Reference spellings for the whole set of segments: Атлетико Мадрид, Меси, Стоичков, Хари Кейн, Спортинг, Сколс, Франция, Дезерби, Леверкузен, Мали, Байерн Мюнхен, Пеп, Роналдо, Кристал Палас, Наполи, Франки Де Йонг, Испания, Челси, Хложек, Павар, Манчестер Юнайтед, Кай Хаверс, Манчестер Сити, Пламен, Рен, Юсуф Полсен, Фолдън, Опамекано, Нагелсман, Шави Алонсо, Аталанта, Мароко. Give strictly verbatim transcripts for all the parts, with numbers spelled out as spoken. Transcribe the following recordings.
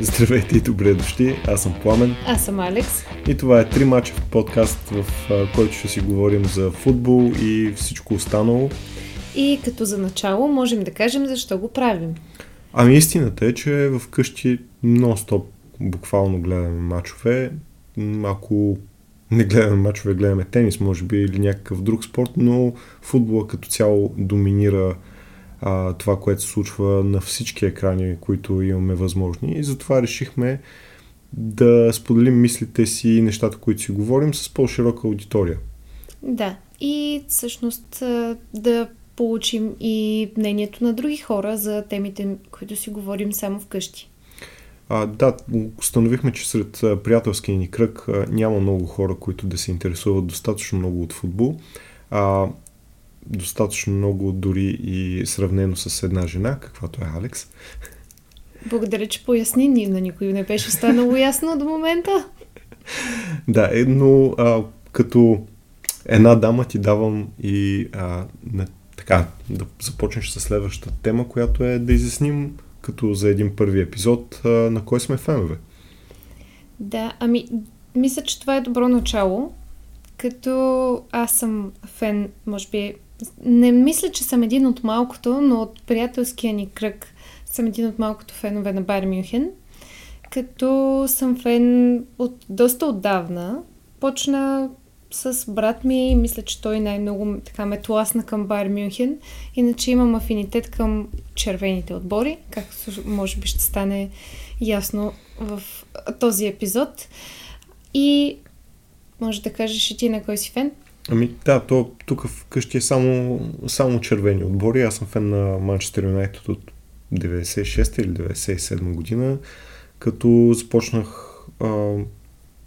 Здравейте и добре дошли, аз съм Пламен. Аз съм Алекс. И това е три мача в подкаст, в който ще си говорим за футбол и всичко останало. И като за начало можем да кажем защо го правим. Ами истината е, че вкъщи нон-стоп буквално гледаме мачове. Ако не гледаме мачове, гледаме тенис, може би, или някакъв друг спорт, но футбола като цяло доминира а, това, което се случва на всички екрани, които имаме възможни. И затова решихме да споделим мислите си и нещата, които си говорим, с по-широка аудитория. Да, и всъщност да получим и мнението на други хора за темите, които си говорим само вкъщи. А, да, установихме, че сред приятелския ни кръг а, няма много хора, които да се интересуват достатъчно много от футбол. А, достатъчно много дори и сравнено с една жена, каквато е Алекс. Благодаря, че поясни, ни на никой не беше станало ясно до момента. Да, е, но а, като една дама ти давам и а, на така, да започнеш с следващата тема, която е да изясним като за един първи епизод на кой сме фенове. Да, ами мисля, че това е добро начало, като аз съм фен, може би, не мисля, че съм един от малкото, но от приятелския ни кръг съм един от малкото фенове на Байерн Мюнхен, като съм фен от доста отдавна. Почна с брат ми и мисля, че той най-много така ме тласна към Байерн Мюнхен. Иначе имам афинитет към червените отбори, както може би ще стане ясно в този епизод. И може да кажеш и ти на кой си фен? Ами да, то тук вкъщи е само, само червени отбори. Аз съм фен на Манчестер Юнайтед от деветдесет и шеста или деветдесет и седма година, като започнах а,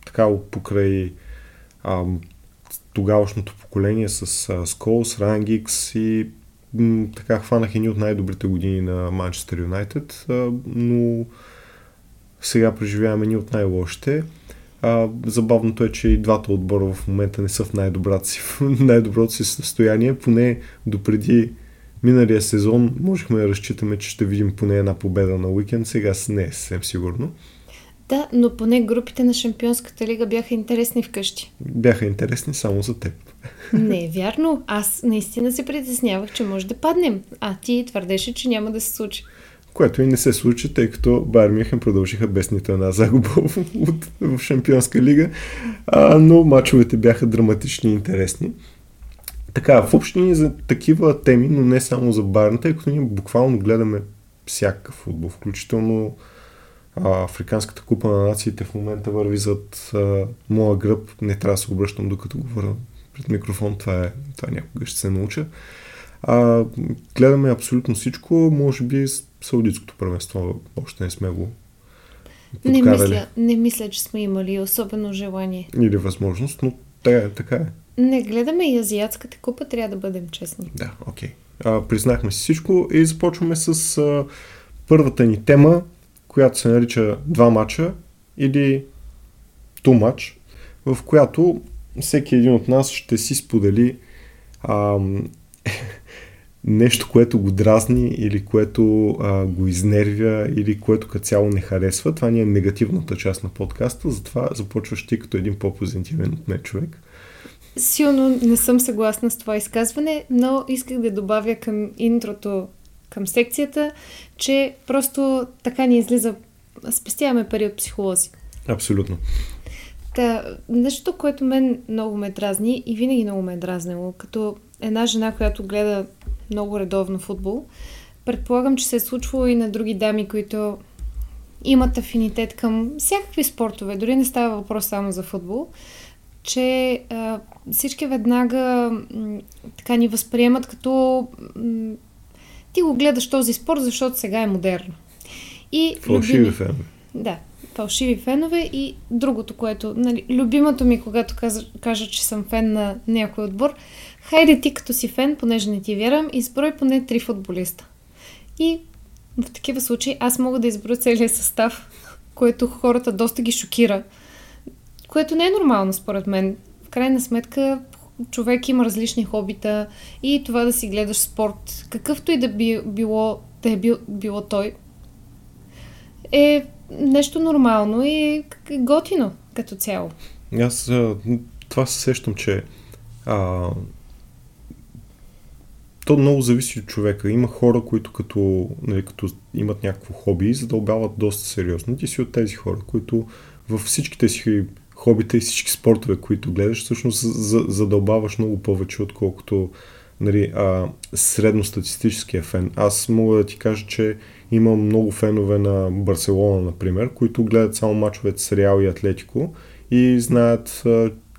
така покрай а, тогавашното поколение с Сколс, Рангикс и м, така хванах едни от най-добрите години на Манчестер Юнайтед, но сега преживяваме едни от най-лошите. А, забавното е, че и двата отбора в момента не са в най-доброто си, най-доброто си състояние, поне допреди миналия сезон можехме да разчитаме, че ще видим поне една победа на уикенд, сега не е съвсем сигурно. Да, но поне групите на Шампионската лига бяха интересни вкъщи. Бяха интересни само за теб. Не е вярно. Аз наистина се притеснявах, че може да паднем. А ти твърдеше, че няма да се случи. Което и не се случи, тъй като Байерн Мюнхен продължиха без нито една загуба в, от, в Шампионска лига. А, но мачовете бяха драматични и интересни. Така, в общи ни за такива теми, но не само за Байерн, тъй като ние буквално гледаме всякакъв футбол, включително Африканската купа на нациите в момента върви зад а, моя гръб. Не трябва да се обръщам, докато говоря пред микрофон. Това, е, това някога ще се науча. А, гледаме абсолютно всичко. Може би саудитското първенство още не сме го подкарали. Не мисля, не мисля, че сме имали особено желание. Или възможност, но така, така е. Не гледаме и Азиатската купа, трябва да бъдем честни. Да, окей. Okay. Признахме си всичко и започваме с а, първата ни тема, която се нарича два мача или two match, в която всеки един от нас ще си сподели а, нещо, което го дразни или което а, го изнервя или което като цяло не харесва. Това ни е негативната част на подкаста, затова започваш ти като един по-позитивен от мен човек. Силно не съм съгласна с това изказване, но исках да добавя към интрото, към секцията, че просто така ни излиза, спестяваме пари от психолози. Абсолютно. Та, нещо, което мен много ме дразни и винаги много ме е дразнило, като една жена, която гледа много редовно футбол, предполагам, че се е случвало и на други дами, които имат афинитет към всякакви спортове, дори не става въпрос само за футбол, че а, всички веднага м- така ни възприемат като м- ти го гледаш този спорт, защото сега е модерно. И фалшиви любим... фенове. Да, фалшиви фенове и другото, което, нали, любимото ми, когато кажа, кажа, че съм фен на някой отбор, хайде ти като си фен, понеже не ти вярвам, изброй поне три футболиста. И в такива случаи аз мога да изброя целия състав, което хората доста ги шокира, което не е нормално според мен. В крайна сметка човек има различни хобита и това да си гледаш спорт, какъвто и да, би, било, да е бил, било той, е нещо нормално и готино като цяло. Аз това се сещам, че а, то много зависи от човека. Има хора, които като, нали, като имат някакво хобби, задълбават доста сериозно. Ти си от тези хора, които във всичките си хобита и всички спортове, които гледаш, всъщност задълбаваш много повече, отколкото нали, а, средностатистическия фен. Аз мога да ти кажа, че има много фенове на Барселона, например, които гледат само мачовете с Реал и Атлетико и знаят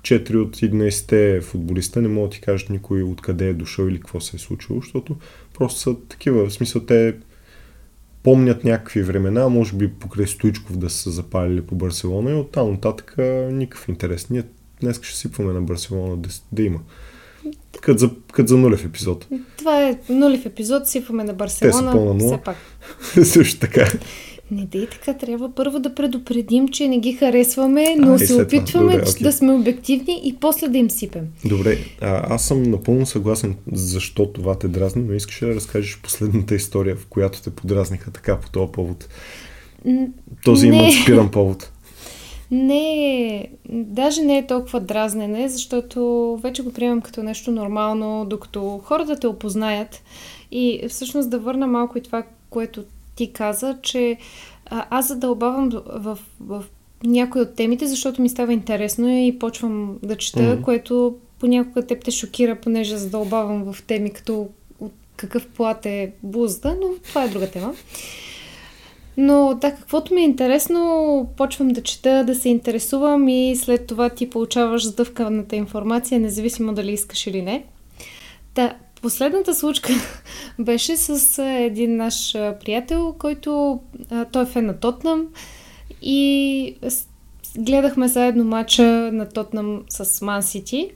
четири от единайсетте футболиста. Не мога да ти кажа никой откъде е дошъл или какво се е случило, защото просто са такива. В смисъл, те помнят някакви времена, може би покрай Стоичков да са запалили по Барселона и оттам нататък никакъв интерес. Ние днес ще сипваме на Барселона да, да има. Кът за, кът за нулев епизод. Това е нулев епизод, сипваме на Барселона, все пак. Също така. Не да и така, трябва първо да предупредим, че не ги харесваме, но а, се опитваме добре, okay. да сме обективни и после да им сипем. Добре, а, аз съм напълно съгласен защо това те дразни, но искаш да разкажеш последната история, в която те подразниха така по този повод. Този еманципиран повод. Не, даже не е толкова дразнене, защото вече го приемам като нещо нормално, докато хората те опознаят. И всъщност да върна малко и това, което ти каза, че а, аз задълбавам в, в, в някои от темите, защото ми става интересно и почвам да чета, mm-hmm. което понякога теб те шокира, понеже задълбавам в теми, като от какъв плат е бузда, но това е друга тема. Но да, каквото ми е интересно, почвам да чета, да се интересувам и след това ти получаваш сдъвканата информация, независимо дали искаш или не. Та, последната случка беше с един наш приятел, който а, той е фен на Тотнъм и гледахме заедно матча на Тотнъм с Ман Сити.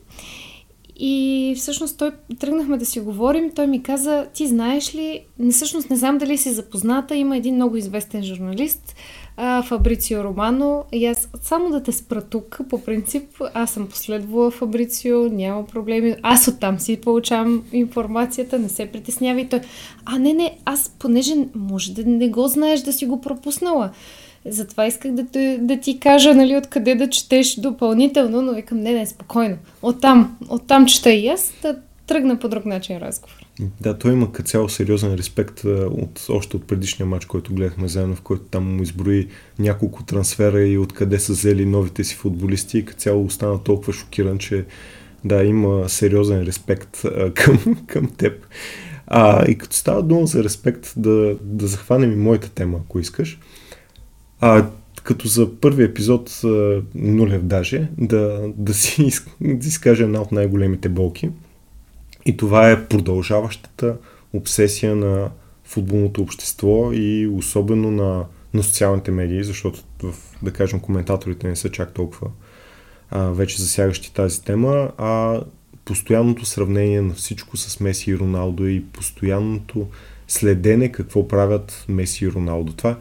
И всъщност той тръгнахме да си говорим, той ми каза, ти знаеш ли, всъщност не знам дали си запозната, има един много известен журналист, Фабрицио Романо, и аз само да те спра тук, по принцип, аз съм последвала Фабрицио, няма проблеми, аз оттам си получавам информацията, не се притеснявай. Той, а не, не, аз понеже може да не го знаеш, да си го пропуснала. Затова исках да, да, да ти кажа, нали, откъде да четеш допълнително, но викам, не, не, спокойно. Оттам, оттам чета и аз, да тръгна по друг начин разговор. Да, той има като цяло сериозен респект от, още от предишния матч, който гледахме заедно, в който там му изброи няколко трансфера и откъде са взели новите си футболисти и като цяло остана толкова шокиран, че да, има сериозен респект а, към, към теб. А, и като става дума за респект, да, да захванем и моята тема, ако искаш. А като за първи епизод, нулев даже, да, да си изкажа една от най-големите болки. И това е продължаващата обсесия на футболното общество и особено на, на социалните медии, защото, в, да кажем, коментаторите не са чак толкова а, вече засягащи тази тема, а постоянното сравнение на всичко с Меси и Роналдо и постоянното следене какво правят Меси и Роналдо. Това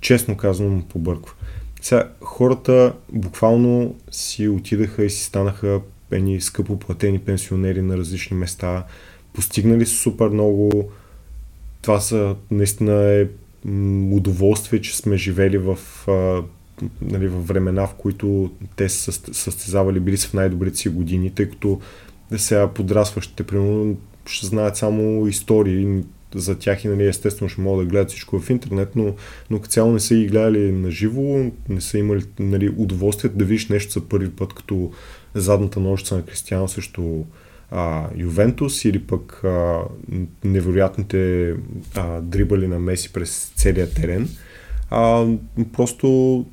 честно казано му побърква. Сега хората буквално си отидаха и си станаха едни скъпоплатени пенсионери на различни места, постигнали супер много. Това са наистина е удоволствие, че сме живели в, а, нали, в времена, в които те са състезавали, били са в най-добрите си години, тъй като сега подрастващите примерно ще знаят само истории за тях и нали, естествено ще могат да гледат всичко в интернет, но, но като цяло не са ги гледали на живо, не са имали нали, удоволствието да видиш нещо за първи път, като задната ножица на Кристиано срещу а, Ювентус или пък а, невероятните а, дрибали на Меси през целия терен. А, просто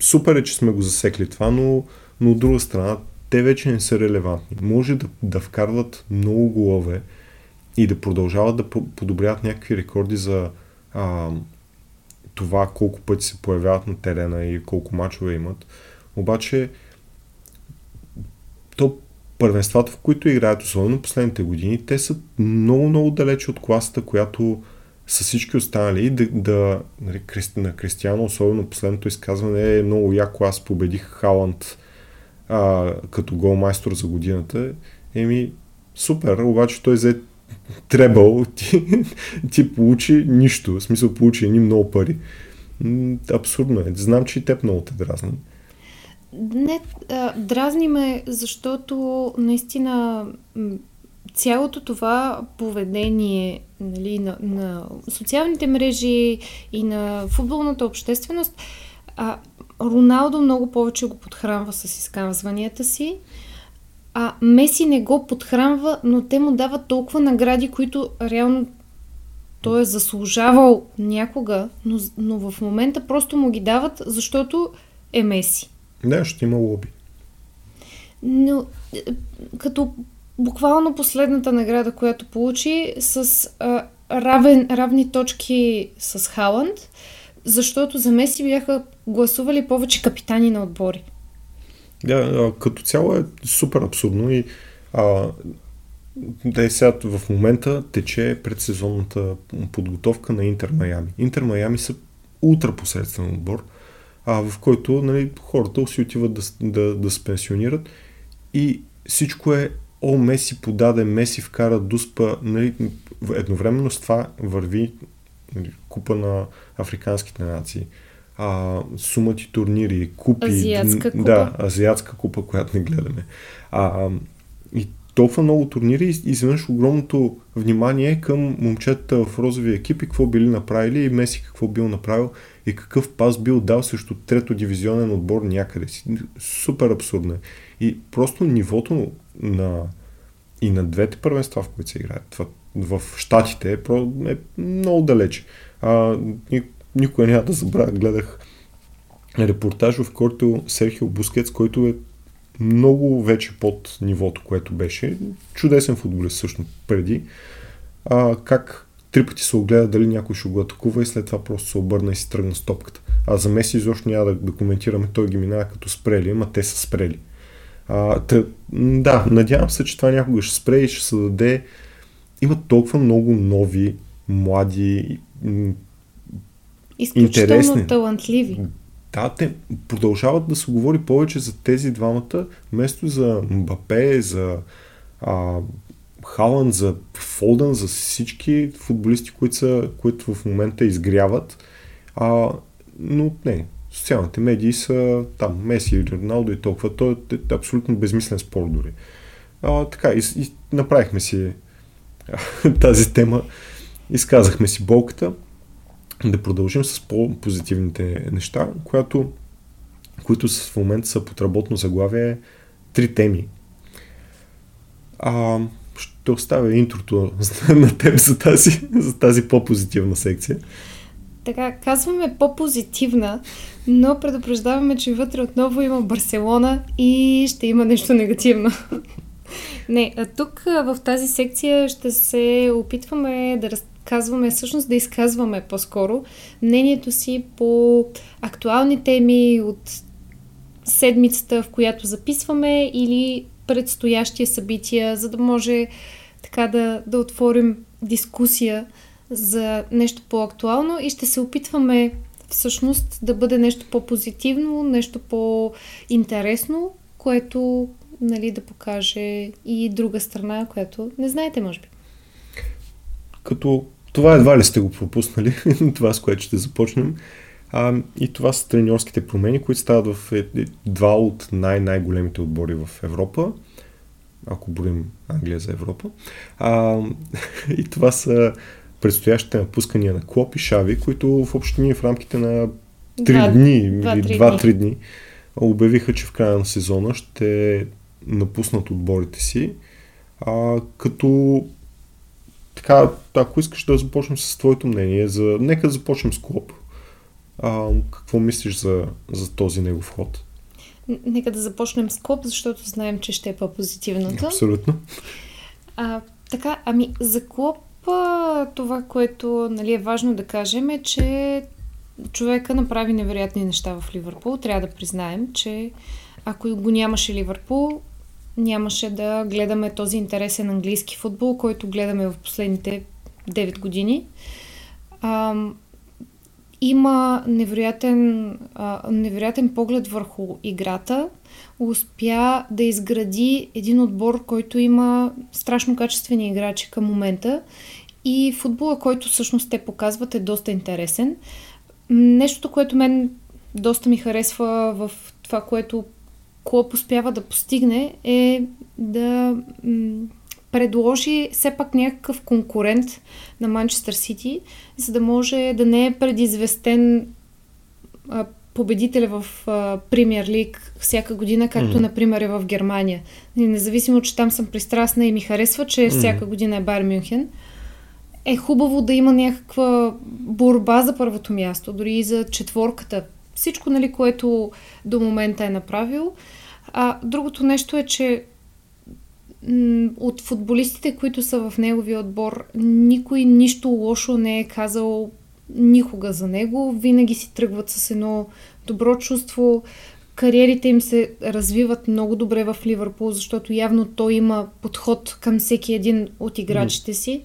супер е, че сме го засекли това, но, но от друга страна те вече не са релевантни. Може да, да вкарват много голове и да продължават да подобряват някакви рекорди за а, това колко пъти се появяват на терена и колко мачове имат. Обаче то първенствата, в които играят, особено последните години, те са много-много далече от класата, която са всички останали. Да, да, на Кристиано, особено последното изказване е много яко, аз победих Халанд а, като голмайстор за годината. Еми, супер, обаче той взе требъл, ти, ти получи нищо, в смисъл получи едни много пари. Абсурдно е. Знам, че и теб много те дразни. Не, дразни ме, защото наистина цялото това поведение, нали, на, на социалните мрежи и на футболната общественост, а, Роналдо много повече го подхранва с изказванията си, а Меси не го подхранва, но те му дават толкова награди, които реално той е заслужавал някога, но, но в момента просто му ги дават, защото е Меси. Да, ще има лоби. Но като буквално последната награда, която получи, с а, равен, равни точки с Халанд, защото за Меси бяха гласували повече капитани на отбори. Да, като цяло е супер абсурдно и а, да, сега в момента тече предсезонната подготовка на Интер Майами. Интер Майами са ултрапосредствен отбор, а, в който, нали, хората си отиват да, да, да се пенсионират и всичко е о, Меси подаде, Меси вкара, дуспа, нали, едновременно с това върви, нали, купа на Африканските нации, а, сумати турнири, купи, Азиатска купа. Да, Азиатска купа, която не гледаме. А, и толкова много турнири, и изведнъж огромното внимание към момчетата в розови екипи, какво били направили и Меси какво бил направил и какъв пас бил дал срещу трето дивизионен отбор някъде си. Супер абсурдно. И просто нивото на и на двете първенства, в които се играят в щатите, е, е много далеч. А, никога няма да забравя. Гледах репортаж, в който Серхио Бускетс, който е много вече под нивото, което беше. Чудесен футболист всъщност преди. А, как три пъти се огледа дали някой ще го атакува и след това просто се обърна и си тръгна с топката. А за Меси изобщо няма да, да коментираме. Той ги минава като спрели, ама те са спрели. А, тъ, да, надявам се, че това някога ще спре и ще се даде. Има толкова много нови, млади, изключително интересни, талантливи. Да, те продължават да се говори повече за тези двамата, вместо за Мбапе, за а, Халанд, за Фолдън, за всички футболисти, които, са, които в момента изгряват. А, но не, социалните медии са там, Меси или Роналдо и толкова. Той е абсолютно безмислен спор дори. А, така, и, и направихме си тази тема, изказахме си болката. Да продължим с по-позитивните неща, която, които в момента са под работно заглавие три теми. А, ще оставя интрото на теб за тази, за тази по-позитивна секция. Така, казваме по-позитивна, но предупреждаваме, че вътре отново има Барселона и ще има нещо негативно. Не, а тук в тази секция ще се опитваме да разтърваме казваме, всъщност да изказваме по-скоро мнението си по актуални теми от седмицата, в която записваме, или предстоящи събития, за да може така да, да отворим дискусия за нещо по-актуално и ще се опитваме всъщност да бъде нещо по-позитивно, нещо по-интересно, което, нали, да покаже и друга страна, която не знаете, може би. Като това едва ли сте го пропуснали, това с което ще започнем. А, и това са треньорските промени, които стават в два от най-най-големите отбори в Европа, ако броим Англия за Европа. А, и това са предстоящите напускания на Клоп и Шави, които в общини в рамките на три дни или два-три дни обявиха, че в края на сезона ще напуснат отборите си. А, като Така, ако искаш да започнем с твоето мнение, за... нека да започнем с Клоп. А, какво мислиш за, за този негов ход? Нека да започнем с Клоп, защото знаем, че ще е по-позитивното. Абсолютно. А, така, ами за Клоп това, което, нали, е важно да кажем, е, че човека направи невероятни неща в Ливърпул. Трябва да признаем, че ако го нямаше Ливърпул, нямаше да гледаме този интересен английски футбол, който гледаме в последните девет години. А, има невероятен, а, невероятен поглед върху играта. Успя да изгради един отбор, който има страшно качествени играчи към момента. И футбола, който всъщност те показват, е доста интересен. Нещото, което мен доста ми харесва в това, което Клоп успява да постигне, е да м- предложи все пак някакъв конкурент на Манчестер Сити, за да може да не е предизвестен а, победителя в а, Премиер Лиг всяка година, както mm-hmm. например е в Германия. Независимо, че там съм пристрастна и ми харесва, че mm-hmm. всяка година е Байерн Мюнхен, е хубаво да има някаква борба за първото място, дори и за четворката. Всичко, нали, което до момента е направил. А другото нещо е, че м- от футболистите, които са в неговия отбор, никой нищо лошо не е казал никога за него. Винаги си тръгват с едно добро чувство. Кариерите им се развиват много добре в Ливърпул, защото явно той има подход към всеки един от играчите си.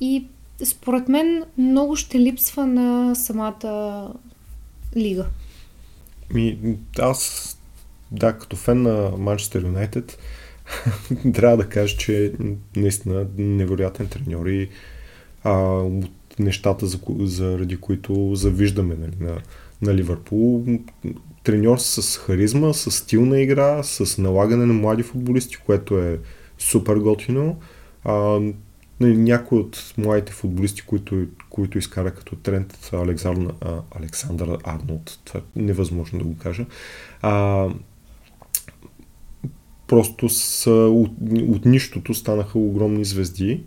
И според мен много ще липсва на самата лига. Ми, аз, да, като фен на Манчестер Юнайтед, трябва да кажа, че наистина невероятен треньор и а, от нещата, за, заради които завиждаме, нали, на, на Ливърпул. Треньор с харизма, с стилна игра, с налагане на млади футболисти, което е супер готино. А, някои от младите футболисти, които, които изкара като Трент, Александър, Александър Арнолд, това е невъзможно да го кажа, а, просто са, от, от нищото станаха огромни звезди,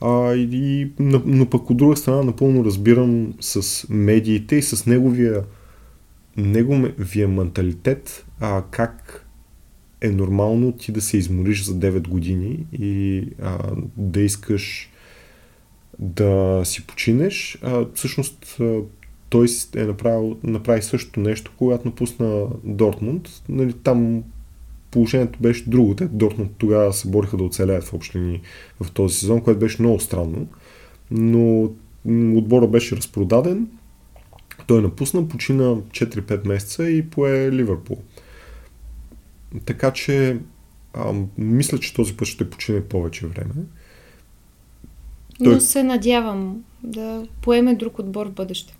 а, и, но, но пък от друга страна напълно разбирам с медиите и с неговия, неговия менталитет, а, как е нормално ти да се измориш за девет години и а, да искаш да си починеш. А, всъщност а, той е направил, направи същото нещо, когато напусна Дортмунд. Нали, там положението беше друго. Те, Дортмунд тогава се бориха да оцелеят в общини в този сезон, което беше много странно. Но отбора беше разпродаден. Той напусна, почина четири-пет месеца и пое Ливърпул. Така че а, мисля, че този път ще почине повече време. Той... Но се надявам да поеме друг отбор в бъдеще.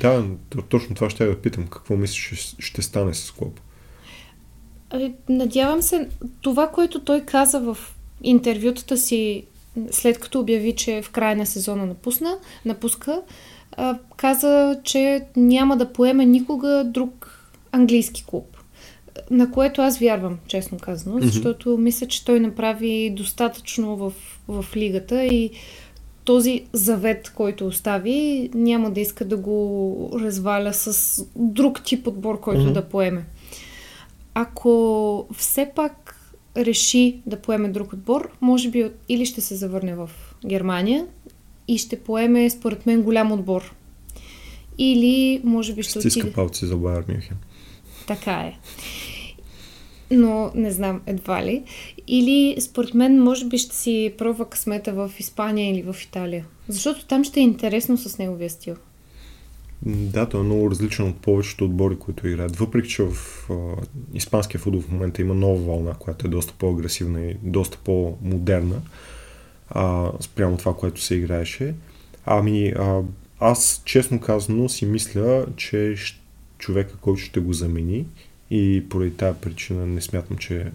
Да, точно това ще я да питам. Какво мислиш, ще, ще стане с Клоп? Надявам се. Това, което той каза в интервютата си, след като обяви, че в края на сезона напусна, напуска, а, каза, че няма да поеме никога друг английски клуб. На което аз вярвам, честно казано, защото mm-hmm. мисля, че той направи достатъчно в, в лигата и този завет, който остави, няма да иска да го разваля с друг тип отбор, който mm-hmm. да поеме. Ако все пак реши да поеме друг отбор, може би или ще се завърне в Германия и ще поеме, според мен, голям отбор. Или, може би, ще отиде... Стиска палци за Байерн Мюнхен. Така е. Но не знам, едва ли. Или, според мен, може би ще си пробва късмета в Испания или в Италия. Защото там ще е интересно с неговия стил. Да, той е много различен от повечето отбори, които играят. Въпреки че в а, испанския футбол в момента има нова вълна, която е доста по-агресивна и доста по-модерна, а, спрямо това, което се играеше. Ами, а, аз честно казано си мисля, че ще човека, който ще го замени, и поради тази причина не смятам, че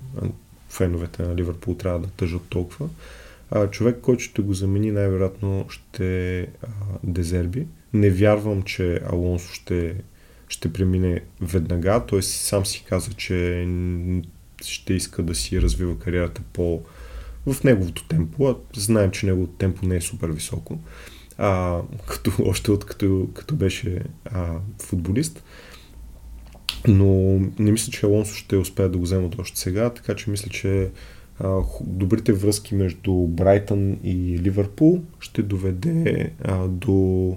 феновете на Ливърпул трябва да тъжат толкова. А, човек, който ще го замени, най-вероятно ще е Дезерби. Не вярвам, че Алонсо ще, ще премине веднага. Той сам си каза, че ще иска да си развива кариерата по в неговото темпо. А знаем, че неговото темпо не е супер високо. А, като, още от като, като беше а, футболист. Но не мисля, че Алонсо ще успее да го вземат още сега, така че мисля, че а, добрите връзки между Брайтън и Ливърпул ще доведе а, до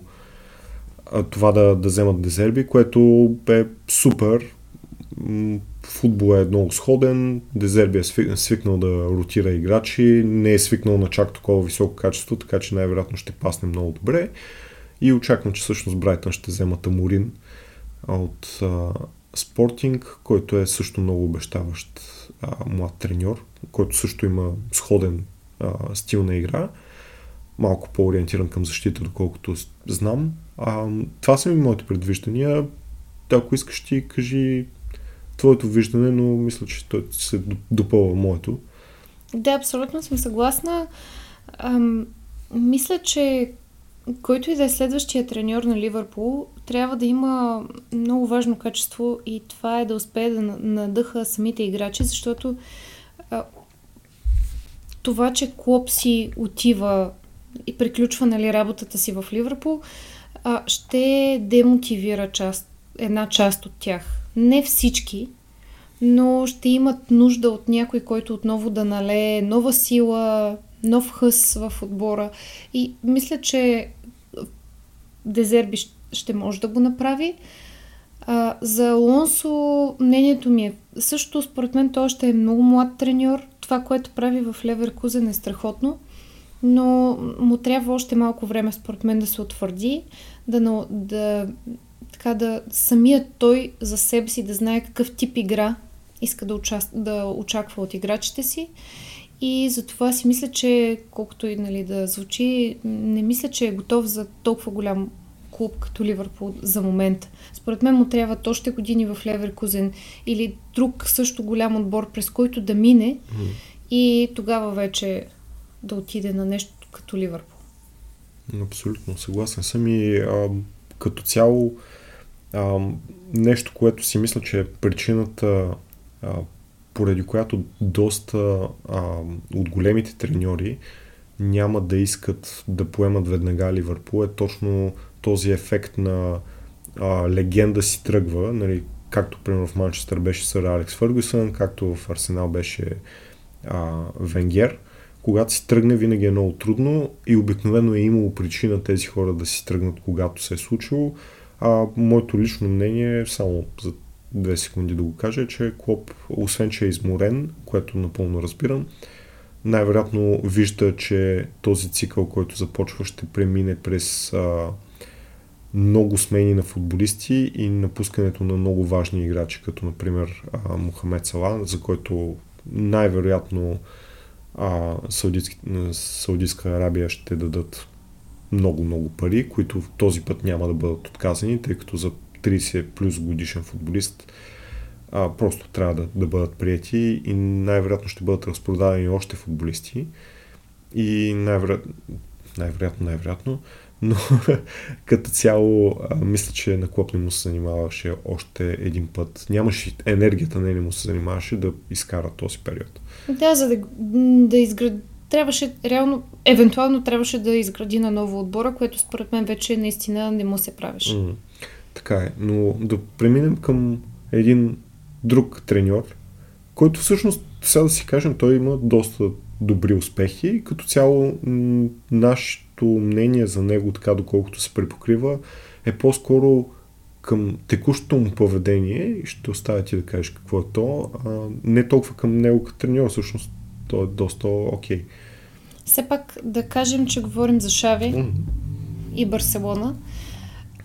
а, това да, да вземат Дезерби, което е супер. Футбол е много сходен, Дезерби е свикнал да ротира играчи, не е свикнал на чак такова високо качество, така че най-вероятно ще пасне много добре. И очаквам, че всъщност Брайтън ще вземат Аморин от а, Спортинг, който е също много обещаващ а, млад треньор, който също има сходен а, стил на игра. малко по-ориентиран към защита, доколкото знам. А, това са ми моите предвиждания. Ако искаш, ти кажи твоето виждане, но мисля, че той се допълва моето. Да, абсолютно съм съгласна. Ам, мисля, че който и да е следващия треньор на Ливърпул, трябва да има много важно качество и това е да успее да надъха самите играчи, защото а, това, че Клоп си отива и приключва, нали, работата си в Ливърпул, а, ще демотивира част, една част от тях. Не всички, но ще имат нужда от някой, който отново да налее нова сила, нов хъс в отбора. И мисля, че Дезерби ще може да го направи. А, за Алонсо мнението ми е също, според мен той още е много млад треньор. Това, което прави в Леверкузен е страхотно, но му трябва още малко време, според мен, да се утвърди, да, да, така, да самият той за себе си да знае какъв тип игра иска да, участ... да очаква от играчите си. И затова си мисля, че колкото и, нали, да звучи, не мисля, че е готов за толкова голям клуб като Ливърпул за момента. Според мен му трябват още години в Леверкузен или друг също голям отбор, през който да мине mm. и тогава вече да отиде на нещо като Ливърпул. Абсолютно съгласен съм и а, като цяло а, нещо, което си мисля, че е причината, а, поради която доста а, от големите треньори няма да искат да поемат веднага Ливърпул, е точно този ефект на а, легенда си тръгва, нали, както примерно в Манчестър беше сър Алекс Фъргюсън, както в Арсенал беше а, Венгер. Когато си тръгне, винаги е много трудно и обикновено е имало причина тези хора да си тръгнат, когато се е случило. А моето лично мнение, само за две секунди да го кажа, че Клоп, освен че е изморен, което напълно разбирам, най-вероятно вижда, че този цикъл, който започва, ще премине през а, много смени на футболисти и напускането на много важни играчи, като например а, Мохамед Сала, за който най-вероятно а, Саудитски, Саудитска Арабия ще дадат много-много пари, които в този път няма да бъдат отказани, тъй като за трийсет плюс годишен футболист а, просто трябва да, да бъдат приети и най-вероятно ще бъдат разпродадени още футболисти и най-вероятно най-вероятно, най-вероятно но като цяло а, мисля, че на Клоп не му се занимаваше още един път, нямаше енергията, не, не му се занимаваше да изкара този период. Да, за да, да изгради, трябваше реално, евентуално трябваше да изгради на ново отбора, което според мен вече наистина не му се правеше. Mm. Така е, но да преминем към един друг треньор, който всъщност, сега да си кажем, той има доста добри успехи и като цяло нашето мнение за него, така доколкото се препокрива, е по-скоро към текущото му поведение и ще оставя ти да кажеш какво е то, а не толкова към него като треньор, всъщност той е доста окей. Okay. Все пак да кажем, че говорим за Шави mm-hmm. и Барселона.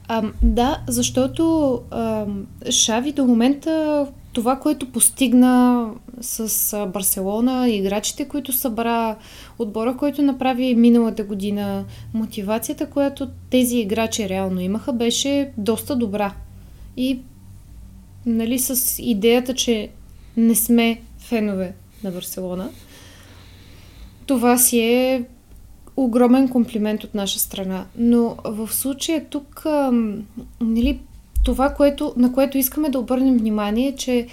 А, да, защото а, Шави до момента това, което постигна с а, Барселона, играчите, които събра, отбора, който направи миналата година, мотивацията, която тези играчи реално имаха, беше доста добра. И, нали, с идеята, че не сме фенове на Барселона, това си е огромен комплимент от наша страна. Но в случая тук, а, нали, това, което, на което искаме да обърнем внимание, е, че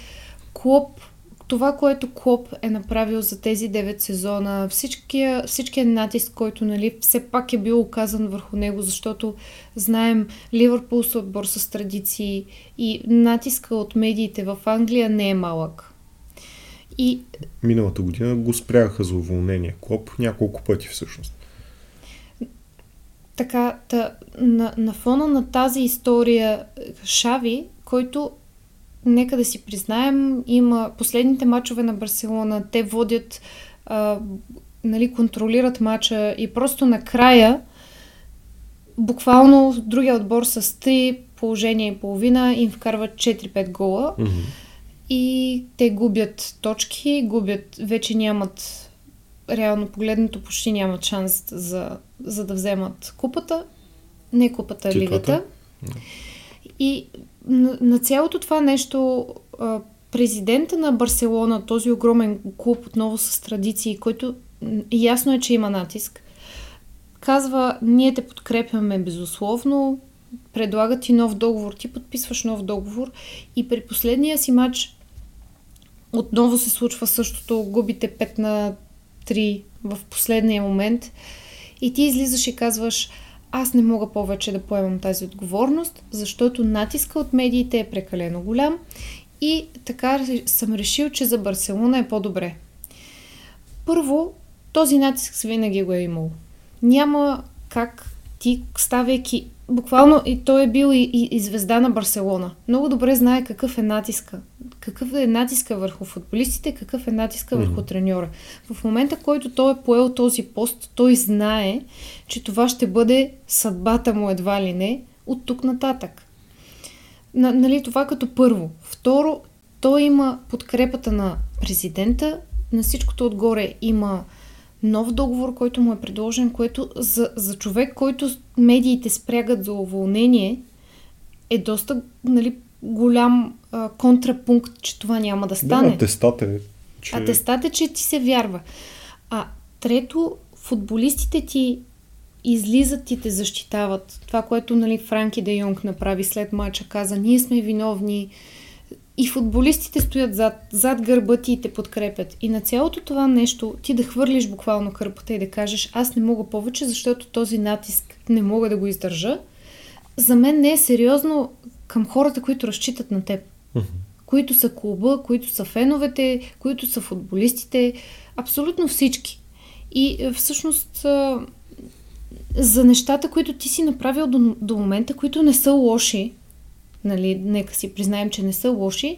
Клоп, това, което Клоп е направил за тези девет сезона, всичкия, всичкия натиск, който, нали, все пак е бил оказан върху него, защото знаем, Ливърпул е отбор с традиции и натиска от медиите в Англия не е малък. И миналата година го спряха за уволнение Клоп няколко пъти всъщност. Така, да, на, на фона на тази история Шави, който, нека да си признаем, има последните мачове на Барселона, те водят, а, нали, контролират мача и просто накрая буквално другия отбор с три положения и половина им вкарват четири-пет гола mm-hmm. и те губят точки, губят, вече нямат реално погледнато почти нямат шанс за, за да вземат купата. Не купата, а лигата. И на, на цялото това нещо президента на Барселона, този огромен клуб отново с традиции, който ясно е, че има натиск, казва: ние те подкрепяме безусловно, предлага ти нов договор, ти подписваш нов договор и при последния си матч отново се случва същото, губите пет на три в последния момент и ти излизаш и казваш: аз не мога повече да поемам тази отговорност, защото натиска от медиите е прекалено голям и така съм решил, че за Барселона е по-добре. Първо, този натиск винаги го е имал. Няма как ти, ставайки буквално, и той е бил и, и, и звезда на Барселона. Много добре знае какъв е натиска. Какъв е натиска върху футболистите, какъв е натиска върху mm-hmm. треньора. В момента, който той е поел този пост, той знае, че това ще бъде съдбата му едва ли не от тук нататък. На, нали, това като първо. Второ, той има подкрепата на президента. На всичкото отгоре има нов договор, който му е предложен, което за, за човек, който медиите спрягат за уволнение, е доста, нали, голям а, контрапункт, че това няма да стане. Да, атестат е, че... атестат е, че ти се вярва. А трето, футболистите ти излизат и те защитават. Това, което, нали, Франки де Йонг направи след матча, каза: ние сме виновни. И футболистите стоят зад, зад гърба ти и те подкрепят. И на цялото това нещо ти да хвърлиш буквално кърпата и да кажеш: аз не мога повече, защото този натиск не мога да го издържа. За мен не е сериозно към хората, които разчитат на теб. Mm-hmm. Които са клуба, които са феновете, които са футболистите. Абсолютно всички. И всъщност за нещата, които ти си направил до, до момента, които не са лоши, нали, нека си признаем, че не са лоши,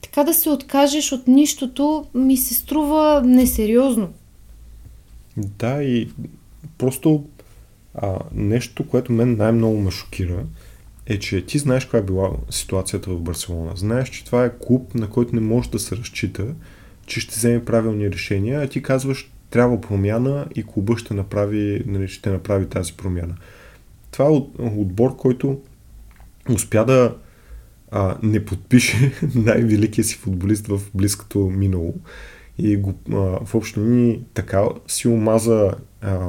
така да се откажеш от нищото ми се струва несериозно. Да, и просто а, нещо, което мен най-много ме шокира, е, че ти знаеш каква е била ситуацията в Барселона. Знаеш, че това е клуб, на който не може да се разчита, че ще вземе правилни решения, а ти казваш: трябва промяна и клубът ще направи, нали, ще направи тази промяна. Това е отбор, който успя да а, не подпише най-великия си футболист в близкото минало и го, а, в общи линии така си омаза а,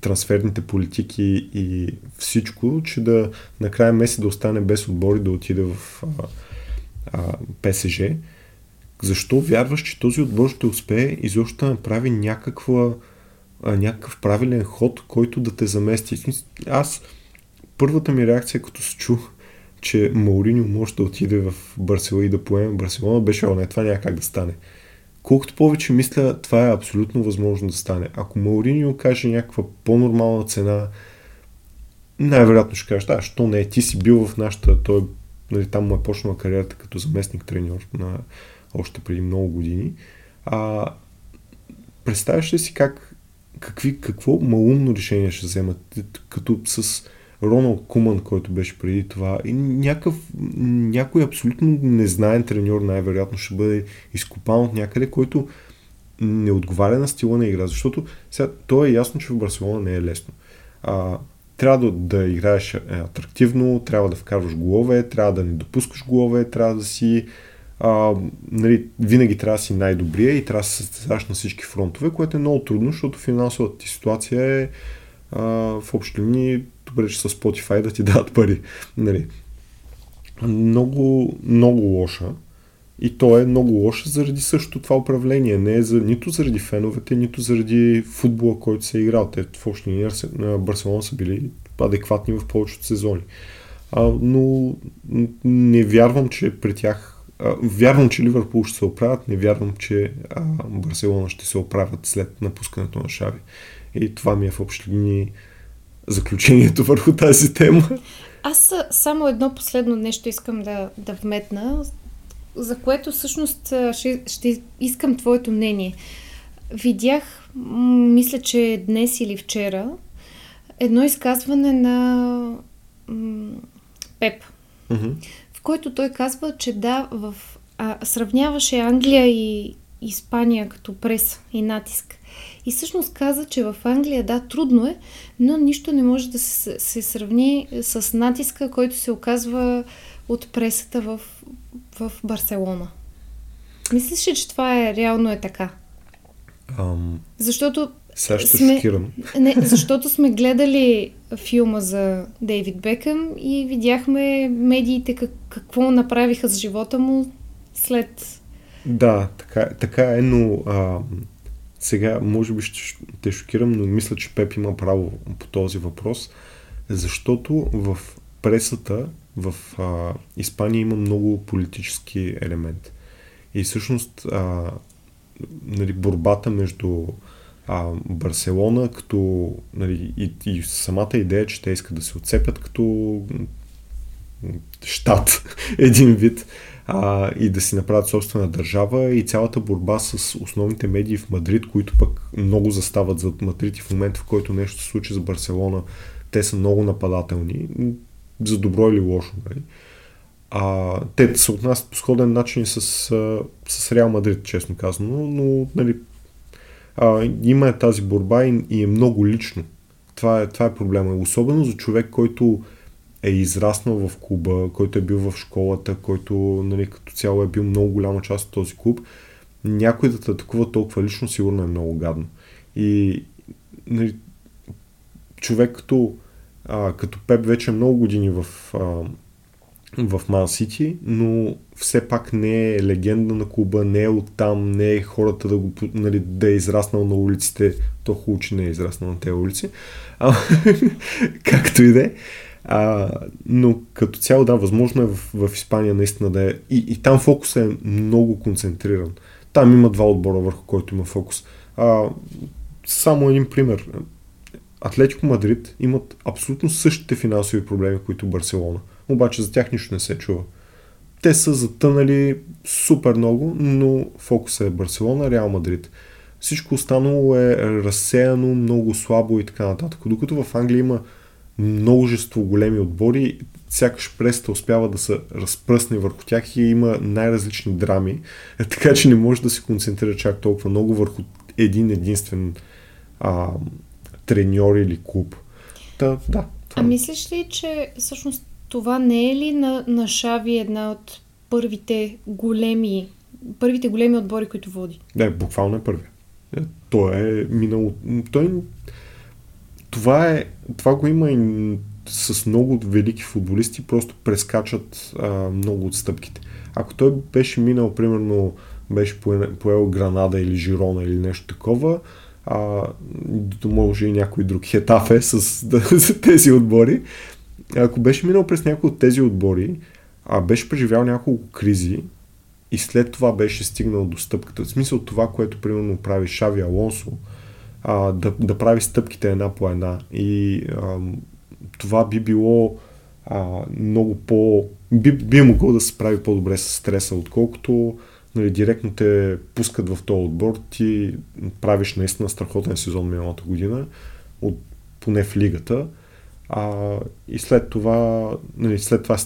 трансферните политики и всичко, че да накрая Меси да остане без отбор и да отиде в а, а, ПСЖ. Защо вярваш, че този отбор ще успее изобщо да направи някаква, а, някакъв правилен ход, който да те замести? Аз Първата ми реакция, като се чу, че Маоринио може да отиде в Барселона и да поеме Барселона, беше: о, не, това няма как да стане. Колкото повече мисля, това е абсолютно възможно да стане. Ако Маоринио каже някаква по-нормална цена, най-вероятно ще кажеш: да, що не е, ти си бил в нашата, той, нали, там му е почнала кариерата като заместник треньор на още преди много години. А, представяш ли си как, какви, какво малумно решение ще вземат, като с Роналд Куман, който беше преди това, и някакъв, някой абсолютно незнаен треньор най-вероятно ще бъде изкопан от някъде, който не отговаря на стила на игра, защото сега то е ясно, че в Барселона не е лесно. А, трябва да, да играеш атрактивно, трябва да вкарваш голове, трябва да не допускаш голове, трябва да си а, нали, винаги трябва да си най-добрия и трябва да се състезаш на всички фронтове, което е много трудно, защото финансовата ти ситуация е а, в общи линии добре, че с Spotify да ти дадат пари. Нали. Много, много лоша. И то е много лоша заради същото това управление. Не е за, нито заради феновете, нито заради футбола, който се е играл. Те в общи на Барселона са били адекватни в повечето сезони. А, но не вярвам, че при тях... А, вярвам, че Ливърпул ще се оправят, не вярвам, че а, Барселона ще се оправят след напускането на Шави. И това ми е в общи линии заключението върху тази тема. Аз само едно последно нещо искам да, да вметна, за което всъщност ще, ще искам твоето мнение. Видях, мисля, че днес или вчера, едно изказване на м- Пеп, mm-hmm. в който той казва, че да, в, а, сравняваше Англия и, Испания като прес и натиск. И всъщност каза, че в Англия, да, трудно е, но нищо не може да се, се сравни с натиска, който се оказва от пресата в, в Барселона. Мислиш ли, че това е, реално е така? Ам... Защото сега ще сме... шокирам. Не, защото сме гледали филма за Дейвид Бекъм и видяхме медиите как, какво направиха с живота му след... Да, така, така е, но а, сега може би ще те шокирам, но мисля, че Пеп има право по този въпрос, защото в пресата в а, Испания има много политически елемент. И всъщност а, нали, борбата между а, Барселона като, нали, и, и самата идея, че те искат да се отцепят като щат, един вид, а, и да си направят собствена държава, и цялата борба с основните медии в Мадрид, които пък много застават зад Мадрид, и в момента, в който нещо се случи с Барселона, те са много нападателни, за добро или лошо. Нали? А, те са от нас по сходен начин с, с Реал Мадрид, честно казано, но нали, а, има тази борба и, и е много лично. Това е, това е проблема. Особено за човек, който е израснал в клуба, който е бил в школата, който, нали, като цяло е бил много голяма част от този клуб, някой да те атакува толкова лично, сигурно е много гадно. И нали, човек като, а, като Пеп вече е много години в, а, в Ман Сити, но все пак не е легенда на клуба, не е оттам, не е хората да, го, нали, да е израснал на улиците, то хубаво, че не е израснал на тези улици, а, както и да е. А, но като цяло, да, възможно е в, в Испания наистина да е, и, и там фокус е много концентриран. Там има два отбора, върху който има фокус. А, само един пример. Атлетико Мадрид имат абсолютно същите финансови проблеми, които Барселона, обаче за тях нищо не се чува. Те са затънали супер много, но фокусът е Барселона, Реал Мадрид. Всичко останало е разсеяно, много слабо и така нататък. Докато в Англия има множество големи отбори, сякаш преста успява да се разпръсне върху тях и има най-различни драми, така че не може да се концентрира чак толкова много върху един единствен а, треньор или клуб. Та, да, а мислиш ли, че всъщност това не е ли на, на Шави една от първите големи, първите големи отбори, които води? Да, буквално е първия. Той е минало... Той е... Това, е, това го има и с много велики футболисти, просто прескачат а, много от стъпките. Ако той беше минал, примерно, беше поел Гранада или Жирона или нещо такова, а, може и някой друг, Хетафе, с да, за тези отбори, ако беше минал през някои от тези отбори, а беше преживял няколко кризи и след това беше стигнал до стъпката. В смисъл това, което примерно прави Шави Алонсо, А, да, да прави стъпките една по една, и а, това би било а, много по... Би, би могло да се прави по-добре с стреса, отколкото, нали, директно те пускат в този отбор, ти правиш наистина страхотен сезон миналата година, от, поне в лигата, а, и след това, нали, след това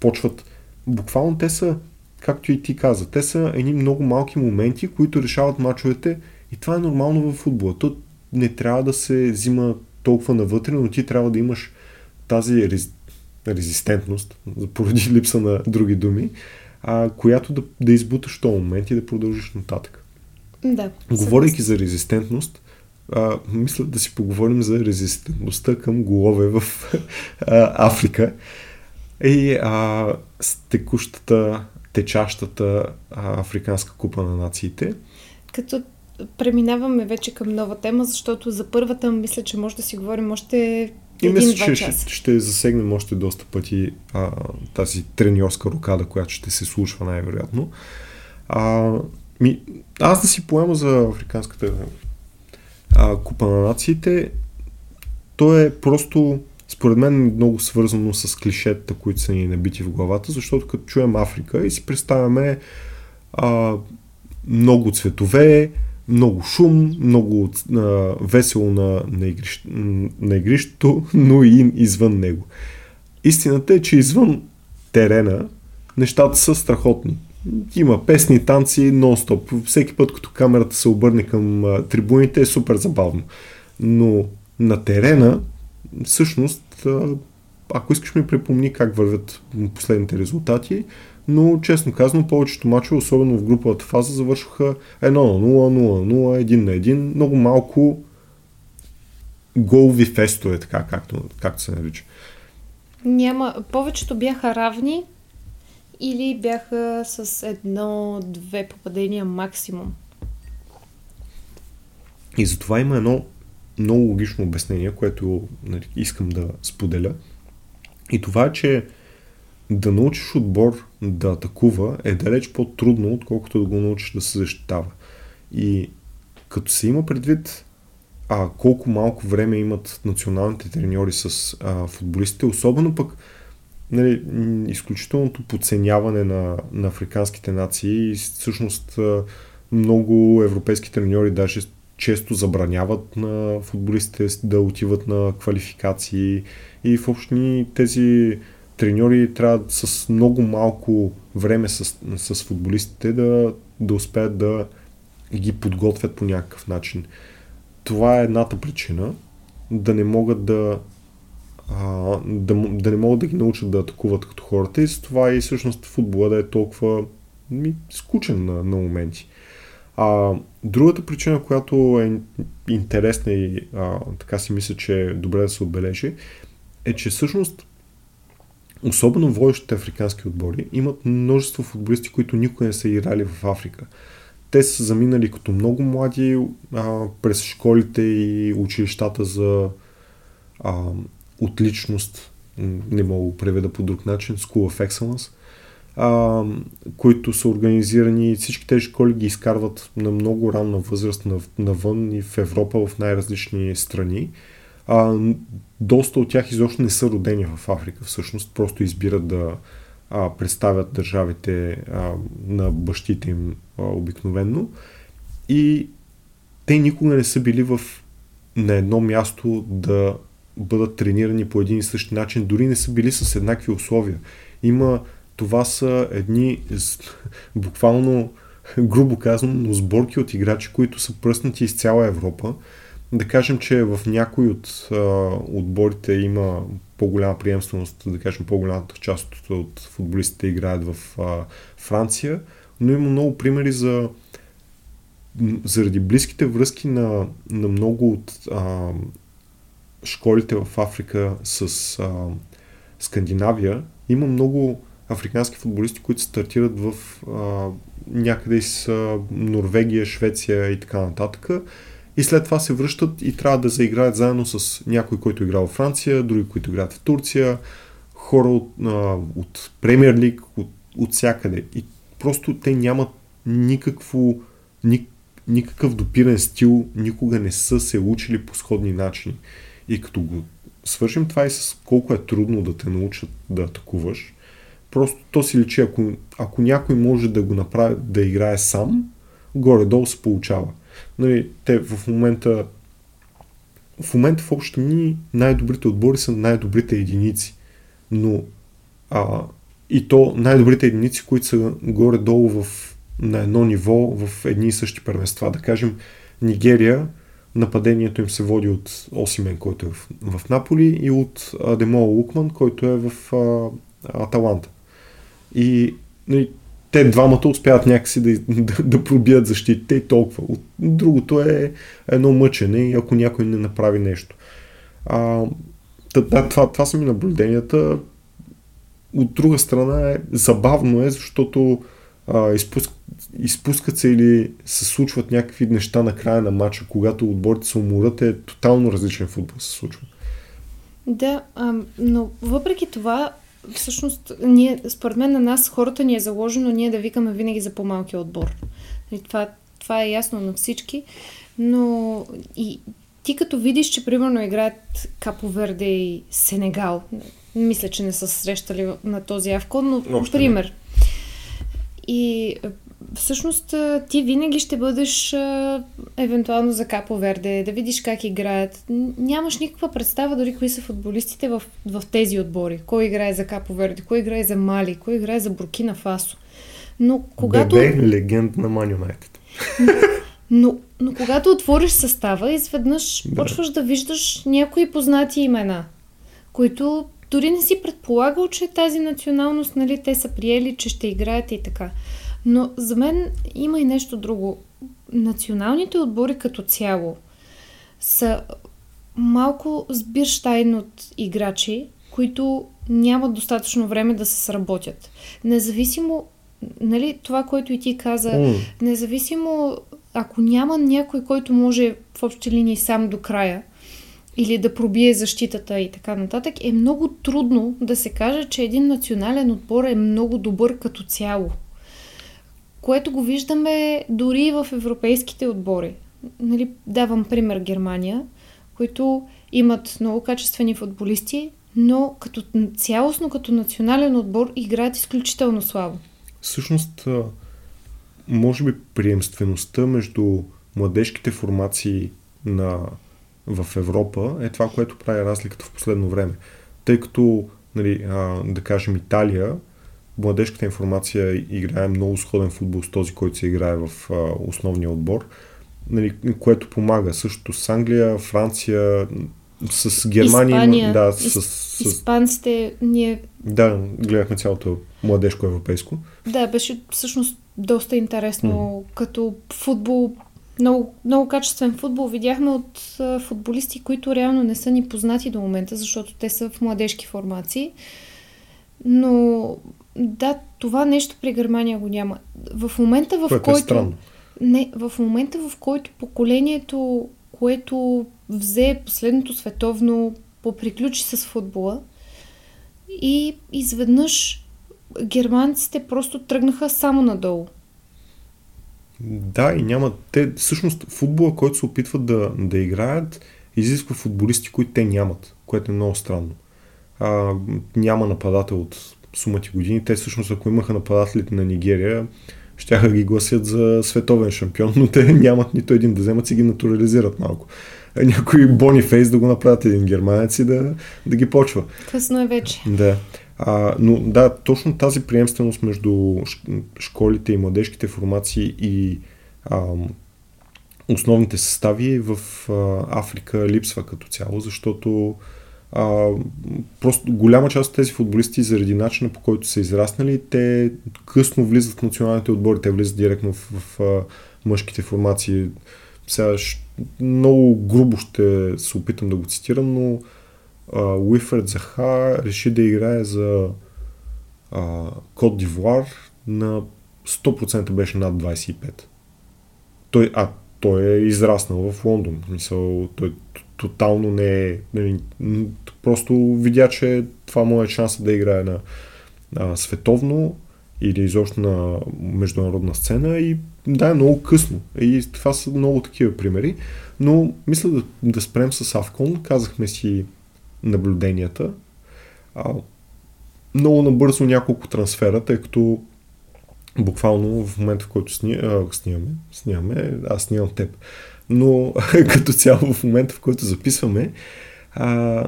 почват... Буквално те са, както и ти каза, те са едни много малки моменти, които решават мачовете. И това е нормално в футбола. То не трябва да се взима толкова навътре, но ти трябва да имаш тази рез... резистентност, поради липса на други думи, а, която да, да избуташ в този момент и да продължиш нататък. Да. Говорейки за резистентност, а, мисля да си поговорим за резистентността към голове в а, Африка. И а, с текущата, течащата а, Африканска купа на нациите. Като преминаваме вече към нова тема, защото за първата мисля, че може да си говорим още един-два часа. Ще, ще засегнем още доста пъти а, тази треньорска рокада, която ще се случва най-вероятно. А, ми, аз да си поема за Африканската а, купа на нациите. То е просто, според мен, много свързано с клишетата, които са ни набити в главата, защото като чуем Африка и си представяме а, много цветове, много шум, много а, весело на, на, игрищ, на игрището, но и извън него. Истината е, че извън терена нещата са страхотни. Има песни, танци, нон-стоп. Всеки път, като камерата се обърне към трибуните, е супер забавно. Но на терена, всъщност, ако искаш ми припомни как вървят последните резултати, но честно казано, повечето мачове, особено в груповата фаза, завършваха едно на нула, нула на нула, един на един, много малко голви фестове, така както, както се нарича. Няма, повечето бяха равни или бяха с едно-две попадения максимум. И затова има едно много логично обяснение, което нали, искам да споделя. И това е, че да научиш отбор да атакува е далеч по-трудно, отколкото да го научиш да се защитава. И като се има предвид а, колко малко време имат националните треньори с а, футболистите, особено пък нали, изключителното подценяване на, на африканските нации и всъщност много европейски треньори даже често забраняват на футболистите да отиват на квалификации и в общи тези треньори трябва с много малко време с, с футболистите да, да успеят да ги подготвят по някакъв начин. Това е едната причина да не могат да а, да, да не могат да ги научат да атакуват като хората и с това и всъщност футбола да е толкова ми, скучен на, на моменти. А, другата причина, която е интересна и а, така си мисля, че е добре да се отбележи, е, че всъщност особено водещите африкански отбори имат множество футболисти, които никога не са играли в Африка. Те са заминали като много млади а, през школите и училищата за а, отличност, не мога да преведа по друг начин, School of Excellence, а, които са организирани, всички тези школи ги изкарват на много ранна възраст навън и в Европа, в най-различни страни. А, доста от тях изобщо не са родени в Африка, всъщност просто избират да а, представят държавите а, на бащите им а, обикновенно и те никога не са били в, на едно място да бъдат тренирани по един и същи начин, дори не са били с еднакви условия. Има, това са едни буквално грубо казано, но сборки от играчи, които са пръснати из цяла Европа. Да кажем, че в някои от а, отборите има по-голяма приемственост, да кажем по-голямата част от, от футболистите играят в а, Франция, но има много примери за заради близките връзки на, на много от а, школите в Африка с а, Скандинавия. Има много африкански футболисти, които стартират в а, някъде с а, Норвегия, Швеция и така нататък. И след това се връщат и трябва да заиграят заедно с някой, който играл в Франция, други, които играят в Турция, хора от, а, от Премиер Лиг, от, от всякъде. И просто те нямат никакво, ник, никакъв допирен стил, никога не са се учили по сходни начини. И като го свършим това и с колко е трудно да те научат да атакуваш, просто то си личи, ако, ако някой може да го направи, да играе сам, горе-долу се получава. Нали, те в момента в момента в общи линии най-добрите отбори са най-добрите единици, но а, и то най-добрите единици, които са горе-долу в, на едно ниво в едни и същи първенства. Да кажем Нигерия, нападението им се води от Осимен, който е в, в Наполи и от Адемола Лукман, който е в а, Аталанта. И нали, те двамата успяват някакси да, да, да пробият защитите и толкова. От другото е едно мъчене, ако някой не направи нещо. А, да, това, това са ми наблюденията. От друга страна е забавно е, защото а, изпуск, изпускат се или се случват някакви неща на края на матча, когато отборите се уморят, е тотално различен футбол се случва. Да, а, но въпреки това всъщност, ние, според мен на нас, хората ни е заложено ние да викаме винаги за по-малки отбор. Това, това е ясно на всички, но и ти като видиш, че примерно играят Капо Верде и Сенегал, мисля, че не са срещали на този Авкон, но Обща, пример. Не. И всъщност ти винаги ще бъдеш а, евентуално за Капо Верде, да видиш как играят. Нямаш никаква представа дори кои са футболистите в, в тези отбори. Кой играе за Капо Верде, кой играе за Мали, кой играе за Буркина Фасо. Но когато... Бебе, легенд на Ман Юнайтед. Но, но, но когато отвориш състава, изведнъж да. почваш да виждаш някои познати имена, които дори не си предполагал, че тази националност, нали, те са приели, че ще играят и така. Но за мен има и нещо друго. Националните отбори като цяло са малко сбирщайн от играчи, които нямат достатъчно време да се сработят. Независимо, нали, това, което и ти каза, mm. независимо, ако няма някой, който може в общи линии сам до края или да пробие защитата и така нататък, е много трудно да се каже, че един национален отбор е много добър като цяло. Което го виждаме дори и в европейските отбори. Нали, давам пример Германия, които имат много качествени футболисти, но като цялостно, като национален отбор играят изключително слабо. Всъщност, може би приемствеността между младежките формации на... в Европа е това, което прави разликата в последно време. Тъй като, нали, а, да кажем, Италия, младежката информация играе много сходен футбол с този, който се играе в а, основния отбор, нали, което помага. Също с Англия, Франция, с Германия... Испания, да, с, с, испанците ние... Да, гледахме цялото младежко европейско. Да, беше всъщност доста интересно, mm. като футбол... Много, много качествен футбол видяхме от а, футболисти, които реално не са ни познати до момента, защото те са в младежки формации. Но да, това нещо при Германия го няма. В момента, в който... Е странно. Не, в момента, в който поколението, което взе последното световно, поприключи с футбола и изведнъж германците просто тръгнаха само надолу. Да, и няма. Те, всъщност, футбола, който се опитват да, да играят, изисква футболисти, които те нямат, което е много странно. А, няма нападател от сумати години. Те всъщност, ако имаха нападателите на Нигерия, щяха ги гласят за световен шампион, но те нямат нито един, да вземат си ги натурализират малко. Някой Бонифейс да го направят един германец и да, да ги почва. Късно е вече. Да. А, но да, точно тази приемственост между школите и младежките формации и а, основните състави в а, Африка липсва като цяло, защото а, просто голяма част от тези футболисти заради начина, по който са израснали, те късно влизат в националните отбори, те влизат директно в, в а, мъжките формации. Сега много грубо ще се опитам да го цитирам, но Уифред Заха реши да играе за Кот Дивуар, на сто процента беше над двайсет и пет. Той, а той е израснал в Лондон. Мисъл, той тотално не е... Просто видя, че това му е шанса да играе на, на световно или изобщо на международна сцена и да, е много късно. И това са много такива примери. Но мисля да, да спрем с Афкон. Казахме си наблюденията. А, много набързо няколко трансфера, тъй като буквално в момента, в който сни... а, снимаме, снимаме, аз снимам теб, но като цяло в момента, в който записваме, а,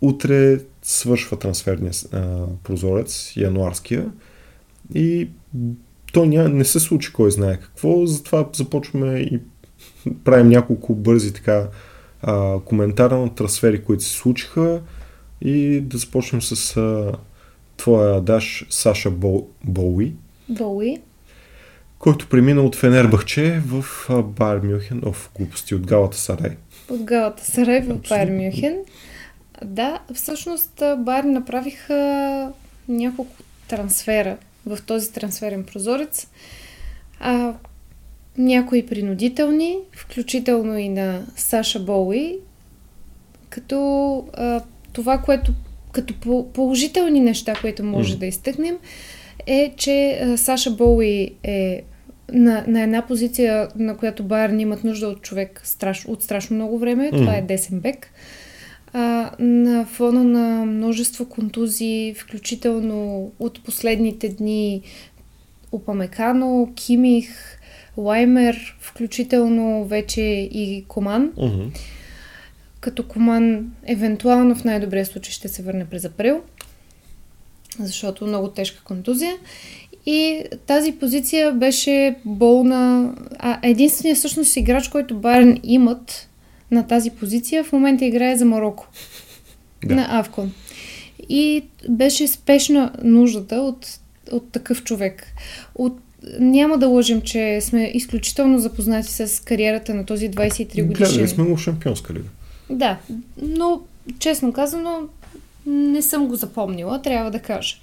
утре свършва трансферния а, прозорец, януарския, и то ня... не се случи кой знае какво, затова започваме и правим няколко бързи така Uh, коментара на трансфери, които се случиха, и да започнем с uh, твоя адаш Саша Бо... Боуи, Боуи, който премина от Фенербахче в uh, Байерн Мюнхен, о, в глупости, от Галатасарай. От Галатасарай в Байерн Мюнхен. Да, всъщност Байерн направиха няколко трансфера в този трансферен прозорец. Uh, Някои принудителни, включително и на Саша Боуи, като а, това, което като положителни неща, които може mm. да изтъкнем, е, че а, Саша Боуи е на, на една позиция, на която Байерн имат нужда от човек страш, от страшно много време. Mm. Това е десен бек. А, на фона на множество контузии, включително от последните дни Опамекано, Кимих, Лаймер, включително вече и Коман. Uh-huh. Като Коман евентуално в най-добрия случай ще се върне през април, защото много тежка контузия. И тази позиция беше болна. А единственият всъщност играч, който Байерн имат на тази позиция, в момента играе за Мароко. Да. На Авкон. И беше спешна нуждата от, от такъв човек. От, няма да лъжим, че сме изключително запознати с кариерата на този двайсет и три годишен. Гледали сме му в Шампионска лига. Да, но честно казано не съм го запомнила, трябва да кажа.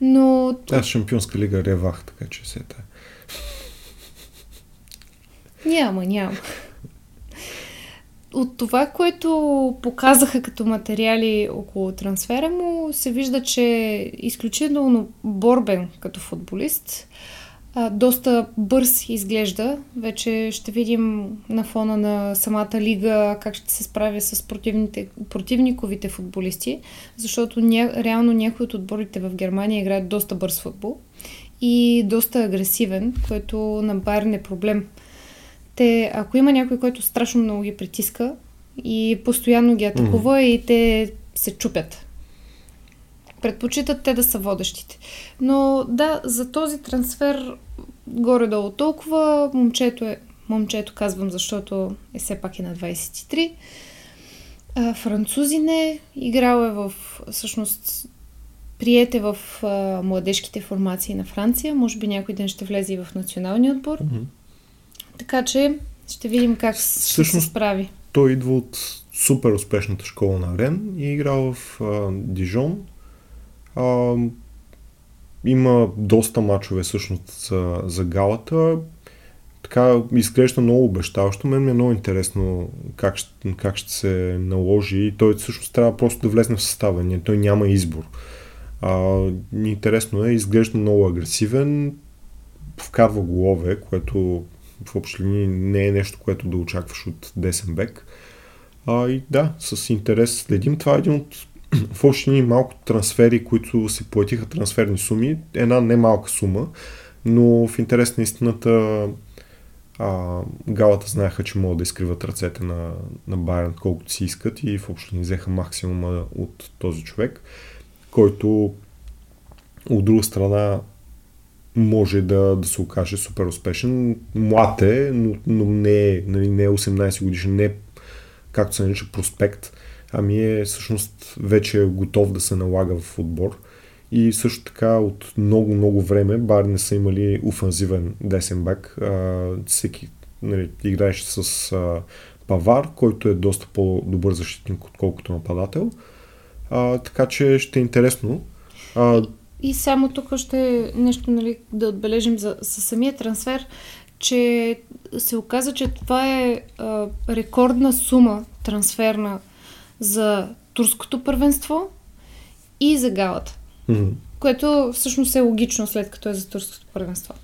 Но... Аз Шампионска лига ревах, така че се тая. Няма, няма. От това, което показаха като материали около трансфера му, се вижда, че е изключително борбен като футболист. А, доста бърз изглежда. Вече ще видим на фона на самата лига как ще се справя с противниковите футболисти, защото ня, реално някои от отборите в Германия играят доста бърз футбол и доста агресивен, което на Байерн е проблем. Те, ако има някой, който страшно много ги притиска и постоянно ги атакува, mm-hmm. и те се чупят. Предпочитат те да са водещите. Но да, за този трансфер горе-долу толкова. Момчето е, момчето казвам, защото е все пак е на двайсет и три. А, французин е, играл е в, всъщност, приете в а, младежките формации на Франция. Може би някой ден ще влезе и в националния отбор. Mm-hmm. Така че ще видим как всъщност, ще се справи. Той идва от супер успешната школа на Рен и играл в а, Дижон. А, има доста мачове всъщност за, за галата. Така изглежда много обещаващо. Мен ми е много интересно как ще, как ще се наложи. Той всъщност трябва просто да влезне в състава. Той няма избор. А, интересно е, изглежда много агресивен. Вкарва голове, което в общи линии не е нещо, което да очакваш от десен бек. А, и да, с интерес следим. Това е един от в общи линии малко трансфери, които се платиха трансферни суми. Една немалка сума, но в интерес на истината а, галата знаеха, че могат да изкриват ръцете на, на Байерн колкото си искат и в общи линии взеха максимума от този човек, който от друга страна може да, да се окаже супер успешен. Млад е, но, но не е, нали, не е осемнайсет годишен, не е, както се нарича, проспект, ами е всъщност вече готов да се налага в отбор. И също така от много-много време Байерн не са имали офанзивен десен бек. Всеки, нали, играеше с а, Павар, който е доста по-добър защитник, отколкото нападател. А, така че ще е интересно. А, И само тук ще нещо, нали, да отбележим за, за самия трансфер, че се оказа, че това е а, рекордна сума трансферна за турското първенство и за галата. Mm-hmm. Което всъщност е логично, след като е за турското първенство.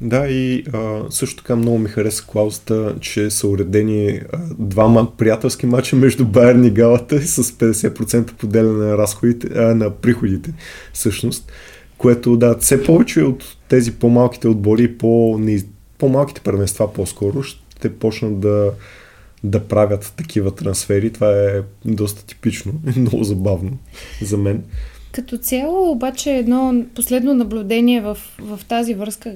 Да, и а, също така много ми хареса клаузата, че са уредени а, двама приятелски матча между Байерн и галата с петдесет процента поделяне на разходите, а, на приходите, всъщност, което да, все повече от тези по-малките отбори, по, по-малките първенства по-скоро ще почнат да, да правят такива трансфери. Това е доста типично, много забавно за мен. Като цяло, обаче, едно последно наблюдение в, в тази връзка,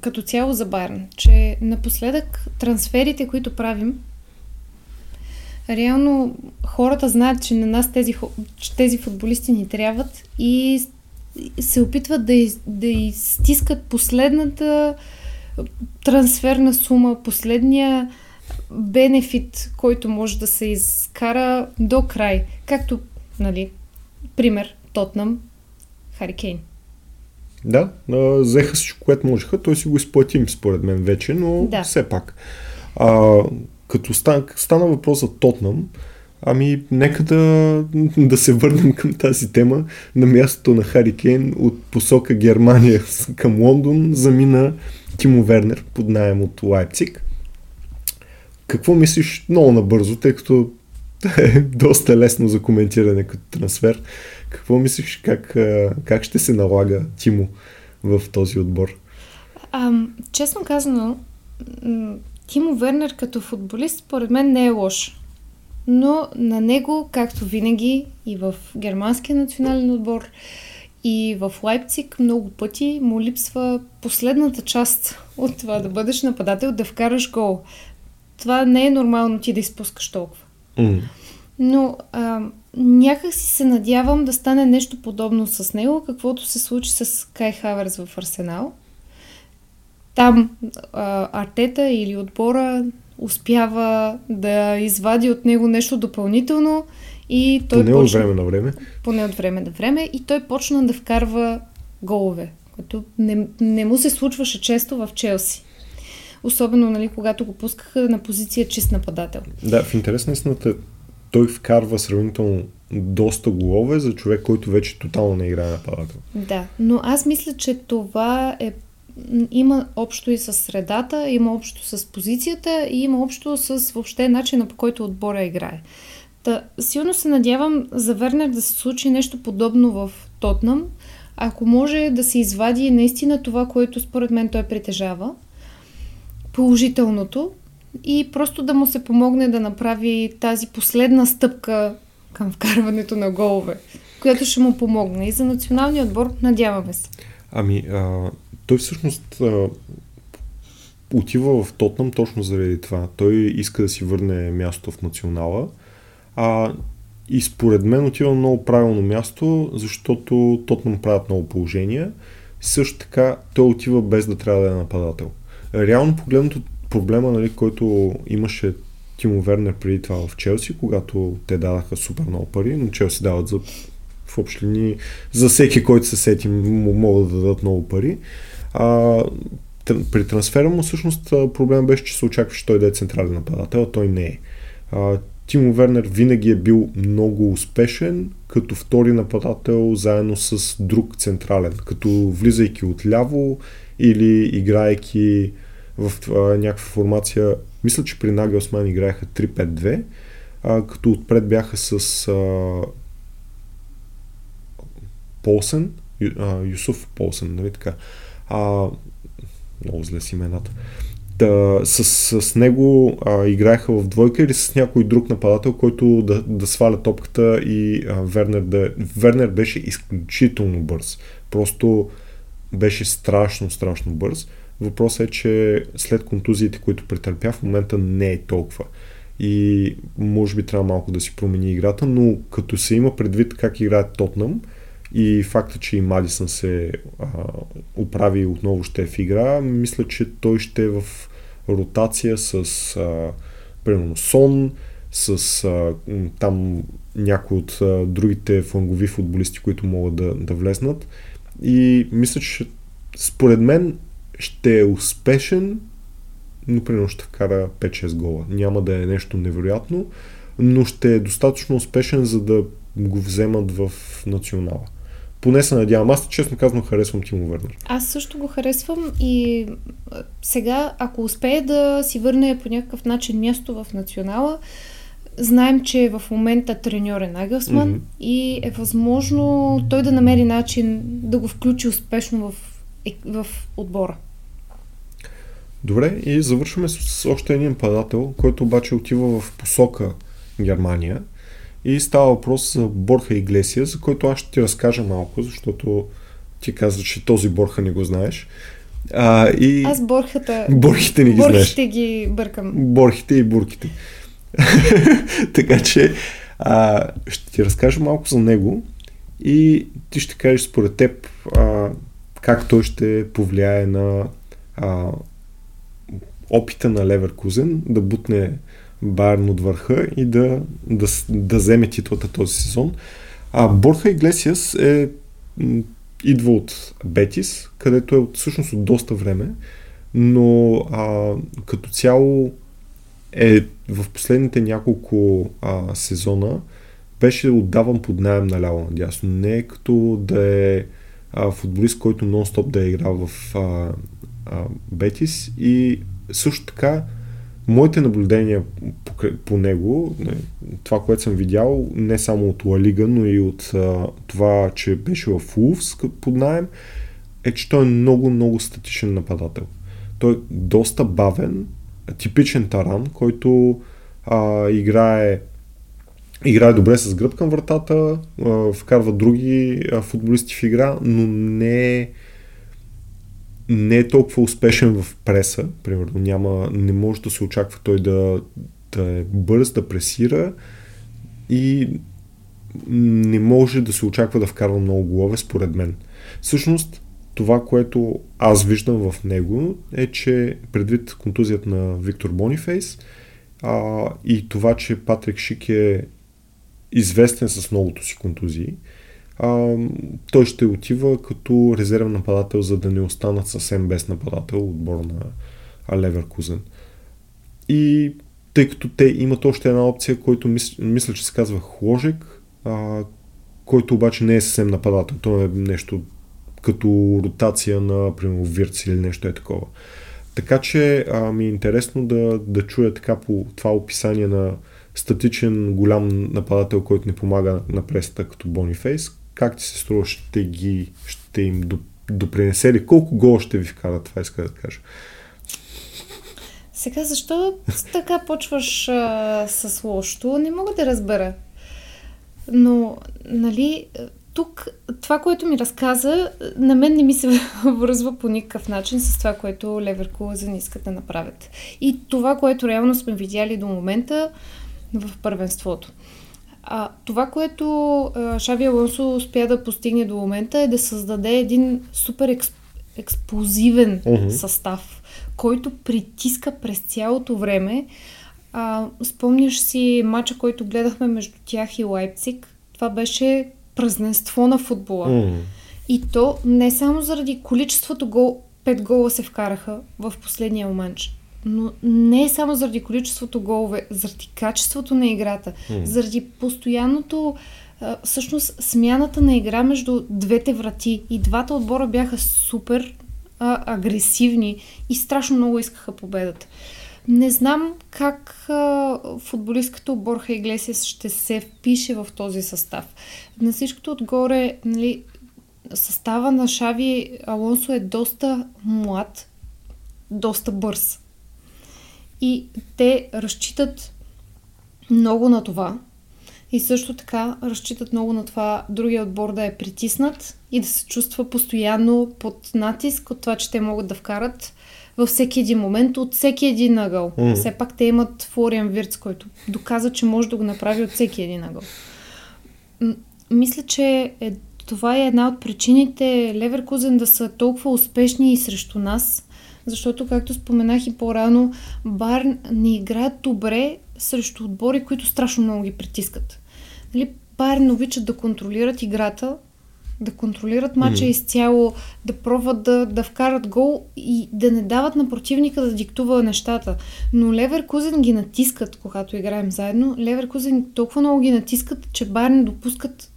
като цяло за Байерн, че напоследък трансферите, които правим, реално хората знаят, че на нас тези, че тези футболисти ни трябват и се опитват да, из, да изтискат последната трансферна сума, последния бенефит, който може да се изкара до край. Както, нали, пример, Тотнъм, Хари Кейн. Да, взеха всичко, което можеха. Той си го изплатим, според мен, вече, но да, все пак. А, като стана, стана въпрос за Тотнъм, ами нека да, да се върнем към тази тема. На мястото на Хари Кейн от посока Германия към Лондон замина Тимо Вернер под наем от Лайпциг. Какво мислиш много набързо, тъй като е доста лесно за коментиране като трансфер? Какво мислиш, как, как ще се налага Тимо в този отбор? А, честно казано, Тимо Вернер като футболист, според мен, не е лош. Но на него, както винаги и в германския национален отбор, И в Лайпциг много пъти му липсва последната част от това да бъдеш нападател, да вкараш гол. Това не е нормално ти да изпускаш толкова. Mm. Но а, някак си се надявам да стане нещо подобно с него, каквото се случи с Кай Хаверс в Арсенал. Там а, Артета или отбора успява да извади от него нещо допълнително и той поне почна, от време на време. Поне от време на време и той почна да вкарва голове, което не, не му се случваше често в Челси. Особено, нали, когато го пускаха на позиция чист нападател. Да, в интерес на истината, той вкарва сравнително доста голове за човек, който вече тотално не играе нападател. Да, но аз мисля, че това е има общо и с средата, има общо с позицията и има общо с въобще начина, по който отбора играе. Та, силно се надявам за Вернер да се случи нещо подобно в Тотнъм, ако може да се извади наистина това, което според мен той притежава, положителното, и просто да му се помогне да направи тази последна стъпка към вкарването на голове, която ще му помогне. И за националния отбор надяваме се. Ами, а, той всъщност а, отива в Тотнъм точно заради това. Той иска да си върне място в национала. А, и според мен отива много правилно място, защото Тотнъм правят много положения. Също така той отива без да трябва да е нападател. Реално погледното проблема, нали, който имаше Тимо Вернер преди това в Челси, когато те дадаха супер много пари, но Челси дават за в общи линии, за всеки, който се сети, могат да дадат много пари. А, при трансфера му всъщност проблем беше, че се очакваше той да е централен нападател, а той не е. А, Тимо Вернер винаги е бил много успешен като втори нападател заедно с друг централен, като влизайки отляво или играйки в а, някаква формация. Мисля, че при Нагелсман играеха три пет-две, а, като отпред бяха с а, Полсен, Ю, а, Юсуф Полсен, нали така. А, много зле с имената. Да, с, с него а, играеха в двойка или с някой друг нападател, който да, да сваля топката и а, Вернер, да, Вернер беше изключително бърз. Просто беше страшно, страшно бърз. Въпросът е, че след контузиите, които претърпя, в момента не е толкова. И може би трябва малко да си промени играта, но като се има предвид как играе Тотнъм и факта, че и Мадисън се а, оправи и отново ще е в игра, мисля, че той ще е в ротация с а, примерно Сон, с а, там някои от а, другите флангови футболисти, които могат да, да влезнат. И мисля, че според мен ще е успешен, но примерно ще вкара пет-шест гола. Няма да е нещо невероятно, но ще е достатъчно успешен, за да го вземат в национала. Поне се надявам. Аз честно казвам харесвам Тимо Вернер. Аз също го харесвам и сега, ако успее да си върне по някакъв начин място в национала, знаем, че в момента треньор е Нагелсман mm-hmm. и е възможно той да намери начин да го включи успешно в, в отбора. Добре, и завършваме с още един нападател, който обаче отива в посока Германия и става въпрос за Борха Иглесия, за който аз ще ти разкажа малко, защото ти каза, че този Борха не го знаеш. А, и... Аз Борхата... Борхите не ги знаеш. Борхите ги бъркам. Борхите и бурките. Така че а, ще ти разкажа малко за него и ти ще кажеш според теб а, как той ще повлияе на а, опита на Леверкузен да бутне Байерн от върха и да, да, да вземе титлата този сезон. А, Борха Иглесиас е, идва от Бетис, където е всъщност от доста време, но а, като цяло е в последните няколко а, сезона беше отдаван под наем наляво надясно. Не е като да е а, футболист, който нон-стоп да е играл в а, а, Бетис, и също така моите наблюдения по, по него, това, което съм видял не само от Ла Лига, но и от а, това, че беше в Улвс под наем, е, че той е много, много статичен нападател. Той е доста бавен, типичен таран, който а, играе играе добре с гръб към вратата, вкарва други футболисти в игра, но не е не е толкова успешен в преса, примерно. Няма, не може да се очаква той да, да е бърз, да пресира и не може да се очаква да вкарва много голове, според мен. Всъщност, това, което аз виждам в него, е, че предвид контузията на Виктор Бонифейс а, и това, че Патрик Шик е известен с многото си контузии, а, той ще отива като резервен нападател, за да не останат съвсем без нападател отбор на Леверкузен. И тъй като те имат още една опция, която мисля, мисля че се казва Хложек, а, който обаче не е съвсем нападател, той е нещо като ротация на, примерно, Вирц или нещо е такова. Така че а, ми е интересно да, да чуя така по това описание на статичен голям нападател, който не помага на пресата като Бонифейс. Как ти се струва, ще ги, ще им допринесе ли? Колко гола ще ви вкара? Това иска да кажа. Сега защо така почваш а, с лошото? Не мога да разбера. Но, нали... Тук това, което ми разказа, на мен не ми се връзва по никакъв начин с това, което Леверкузен искат да направят. И това, което реално сме видяли до момента в първенството. А, това, което а, Шави Алонсо успя да постигне до момента, е да създаде един супер експ... експлозивен uh-huh. състав, който притиска през цялото време. А, спомняш си мача, който гледахме между тях и Лайпциг. Това беше празненство на футбола. Mm. И то не само заради количеството гол, пет гола се вкараха в последния моманч, но не само заради количеството голове, заради качеството на играта, mm. заради постоянното, а, всъщност смяната на игра между двете врати. И двата отбора бяха супер а, агресивни и страшно много искаха победата. Не знам как а, футболистката Борха Иглесиас ще се впише в този състав. На всичкото отгоре, нали, състава на Шави Алонсо е доста млад, доста бърз. И те разчитат много на това. И също така разчитат много на това другия отбор да е притиснат и да се чувства постоянно под натиск от това, че те могат да вкарат във всеки един момент, от всеки един ъгъл. Mm. Все пак те имат Флориан Вирц, който доказа, че може да го направи от всеки един ъгъл. М- мисля, че е, това е една от причините Леверкузен да са толкова успешни и срещу нас, защото, както споменах и по-рано, Байерн не играят добре срещу отбори, които страшно много ги притискат. Нали, Байерн обичат да контролират играта, да контролират матча mm. изцяло, да пробват да, да вкарат гол и да не дават на противника да диктува нещата. Но Леверкузен ги натискат, когато играем заедно. Леверкузен толкова много ги натискат, че Байерн допускат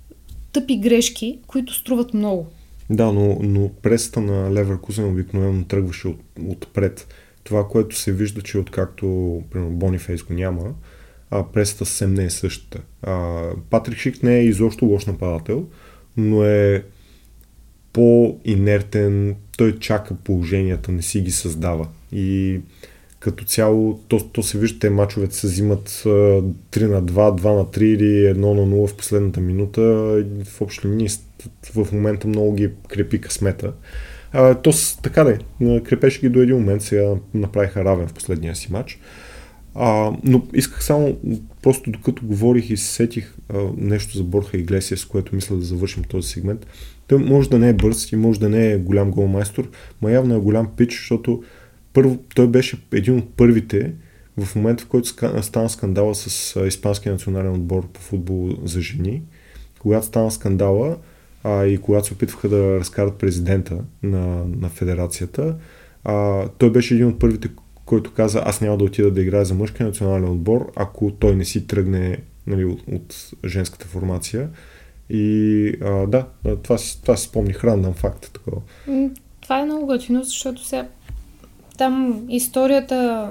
тъпи грешки, които струват много. Да, но, но пресата на Леверкузен обикновено тръгваше от, отпред. Това, което се вижда, че откакто Бонифейс го няма, а пресата съвсем не е същата. А, Патрик Шик не е изобщо лош нападател, но е по-инертен, той чака положенията, не си ги създава. И като цяло, то, то се вижда, те мачовете се взимат три на два, два на три или едно на нула в последната минута. В общи линии в момента много ги крепи късмета. А, то така да е, крепеше ги до един момент, сега направиха равен в последния си матч. А, но исках само, просто докато говорих и сетих а, нещо за Борха Иглесиас, с което мисля да завършим този сегмент. Той може да не е бърз и може да не е голям голмайстор, но явно е голям пич, защото първо, той беше един от първите в момента, в който стана скандала с а, испанския национален отбор по футбол за жени. Когато стана скандала а, и когато се опитваха да разкарат президента на, на федерацията, а, той беше един от първите, който каза, аз няма да отида да играя за мъжкия национален отбор, ако той не си тръгне, нали, от, от женската формация. И а, да, това си спомних, рандъм факт. Такова. Това е много готино, защото сега там историята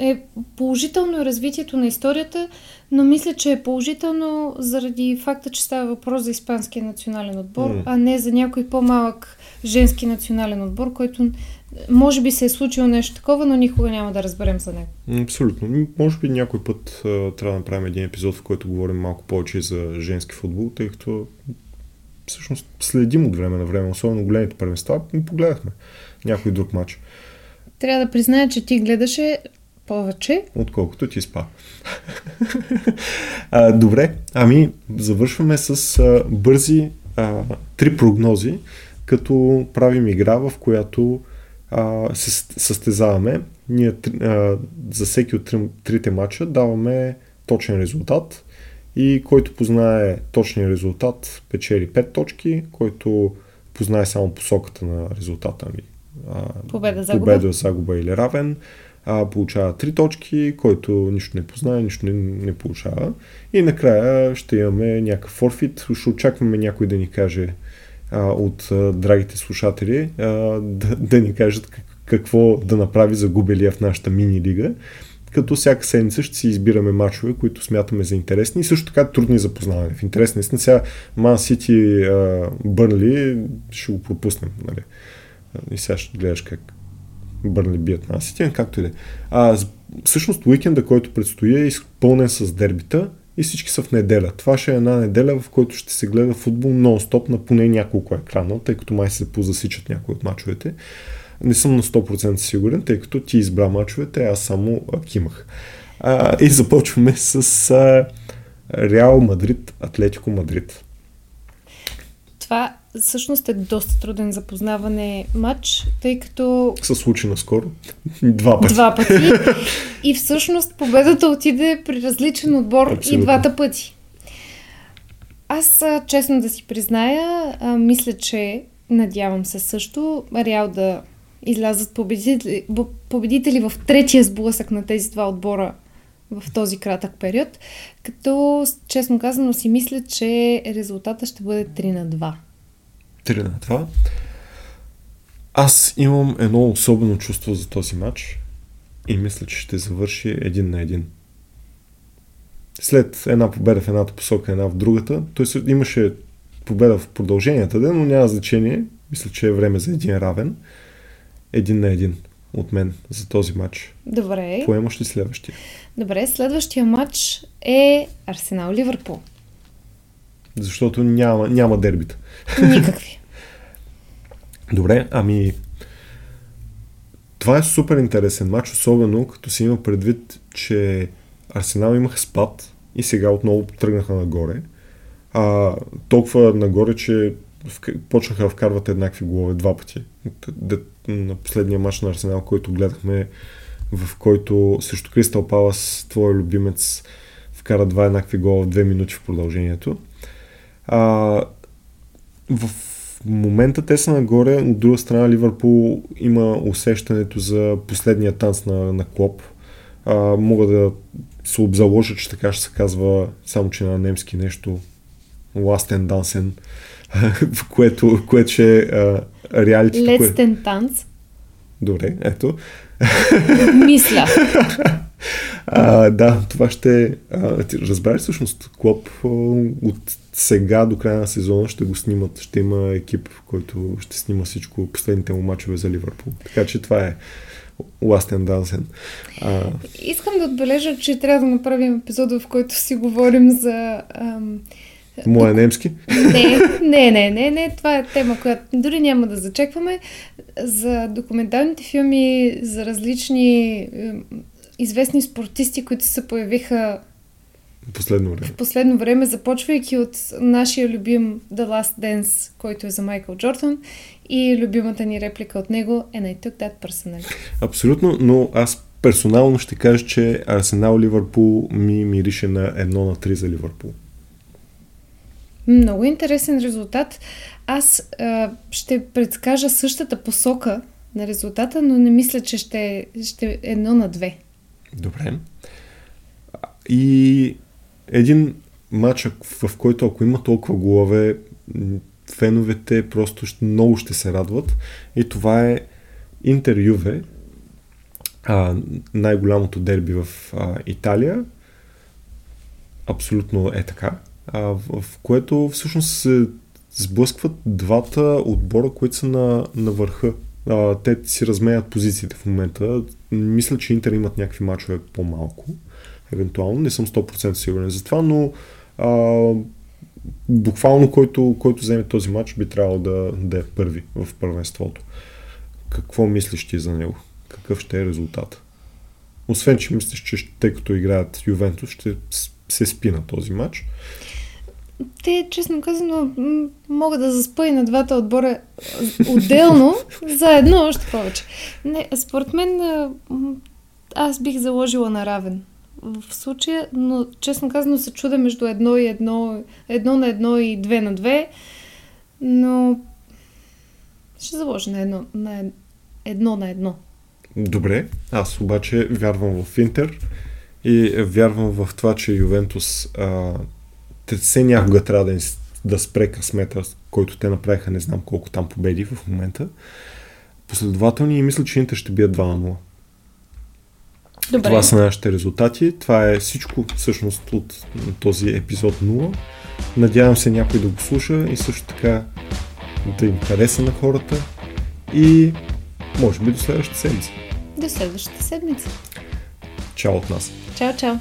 е положително развитието на историята, но мисля, че е положително заради факта, че става въпрос за испанския национален отбор, mm. а не за някой по-малък женски национален отбор, който може би се е случило нещо такова, но никога няма да разберем за него. Абсолютно. Може би някой път а, трябва да направим един епизод, в който говорим малко повече за женски футбол, тъй като всъщност следим от време на време, особено големите първенства, погледахме някой друг матч. Трябва да призная, че ти гледаше повече. Отколкото ти спа. а, добре, ами завършваме с а, бързи а, три прогнози, като правим игра, в която а, се състезаваме. Ние а, за всеки от три, трите матча даваме точен резултат и който познае точния резултат печели пет точки, който познае само посоката на резултата ми. Победа, загуба. Победа, загуба или равен, а, получава три точки, който нищо не познае, нищо не, не получава. И накрая ще имаме някакъв форфит, ще очакваме някой да ни каже а, от а, драгите слушатели, а, да, да ни кажат как, какво да направи загубелия в нашата мини-лига. Като всяка седмица ще си избираме мачове, които смятаме за интересни и също така трудни за познаване. В интерес наистина сега Ман Сити Бърнли ще го пропуснем, нали? И сега ще гледаш как Бърнли бият на Сити, както и да е. Всъщност уикенда, който предстои, е изпълнен с дербита и всички са в неделя. Това ще е една неделя, в който ще се гледа футбол нон-стоп на поне няколко екрана, тъй като май се позасичат някои от мачовете. Не съм на сто процента сигурен, тъй като ти избра мачовете, аз само кимах. А, и започваме с а, Реал Мадрид, Атлетико Мадрид. Това всъщност е доста труден за познаване матч, тъй като... Се случи наскоро. Два пъти. Два пъти. И всъщност победата отиде при различен отбор. Абсолютно. И двата пъти. Аз, честно да си призная, а, мисля, че надявам се също Реал да излязат победители, победители в третия сблъсък на тези два отбора в този кратък период, като честно казано си мисля, че резултата ще бъде три на два. три на два. Аз имам едно особено чувство за този матч и мисля, че ще завърши един на един. След една победа в едната посока, една в другата, той имаше победа в продълженията, но няма значение. Мисля, че е време за един равен. Един на един от мен за този матч. Добре. Поемаш ли следващия? Добре, следващия матч е Арсенал Ливърпул. Защото няма, няма дербита. Никакви. Добре, ами това е супер интересен матч, особено като си има предвид, че Арсенал имаха спад и сега отново тръгнаха нагоре. А, толкова нагоре, че в... почнаха да вкарват еднакви голове два пъти. На последния матч на Арсенал, който гледахме, в който срещу Кристал Палас, твой любимец, вкара два еднакви гола в две минути в продължението. А, в момента те са нагоре, от друга страна Ливърпул има усещането за последния танц на, на Клоп. А, мога да се обзаложа, че така ще се казва, само че на немски нещо, Last and Dancing, което, което ще е реалитето. Let's кое... and Dance. Добре, ето. Мисля. А, да, това ще... А, ти разбираш всъщност, Клоп от сега до края на сезона ще го снимат. Ще има екип, който ще снима всичко, последните му мачове за Ливърпул. Така че това е Last and Dancing. А... Искам да отбележа, че трябва да направим епизод, в който си говорим за... Ам... Моя немски? Не, не, не, не, не, това е тема, която дори няма да зачекваме. За документалните филми, за различни е, известни спортисти, които се появиха последно време. в последно време, започвайки от нашия любим The Last Dance, който е за Майкъл Джордан, и любимата ни реплика от него е "And I took that personally". Абсолютно, но аз персонално ще кажа, че Арсенал Ливърпул ми мирише на едно на три за Ливърпул. Много интересен резултат. Аз а, ще предскажа същата посока на резултата, но не мисля, че ще е едно на две. Добре. И един матч, в който ако има толкова голове, феновете просто ще, много ще се радват. И това е Интер Юве. а, най-голямото дерби в а, Италия. Абсолютно е така. А, в, в което всъщност се сблъскват двата отбора, които са на, на върха. А, те си разменят позициите в момента. Мисля, че Интер имат някакви мачове по-малко. Евентуално. Не съм сто процента сигурен за това, но а, буквално който, който вземе този матч би трябвало да, да е първи в първенството. Какво мислиш ти за него? Какъв ще е резултат? Освен, че мислиш, че тъй като играят Ювентус, ще се спи на този матч. Те, честно казано, могат да заспа и на двата отбора отделно, заедно още повече. Не, според мен аз бих заложила на равен в случая, но честно казано се чудя между едно и едно, едно на едно и две на две, но ще заложа на едно на едно, едно на едно. Добре, аз обаче вярвам в Интер и вярвам в това, че Ювентус а, те все някога трябва да, да спре късмета, който те направиха, не знам колко там победи в момента. Последователни и мисля, че Интер ще бият два на нула. Добре. Това са нашите резултати. Това е всичко всъщност от този епизод нула. Надявам се някой да го слуша и също така да им хареса на хората. И може би до следващата седмица. До следващата седмица. Чао от нас. Чао, чао.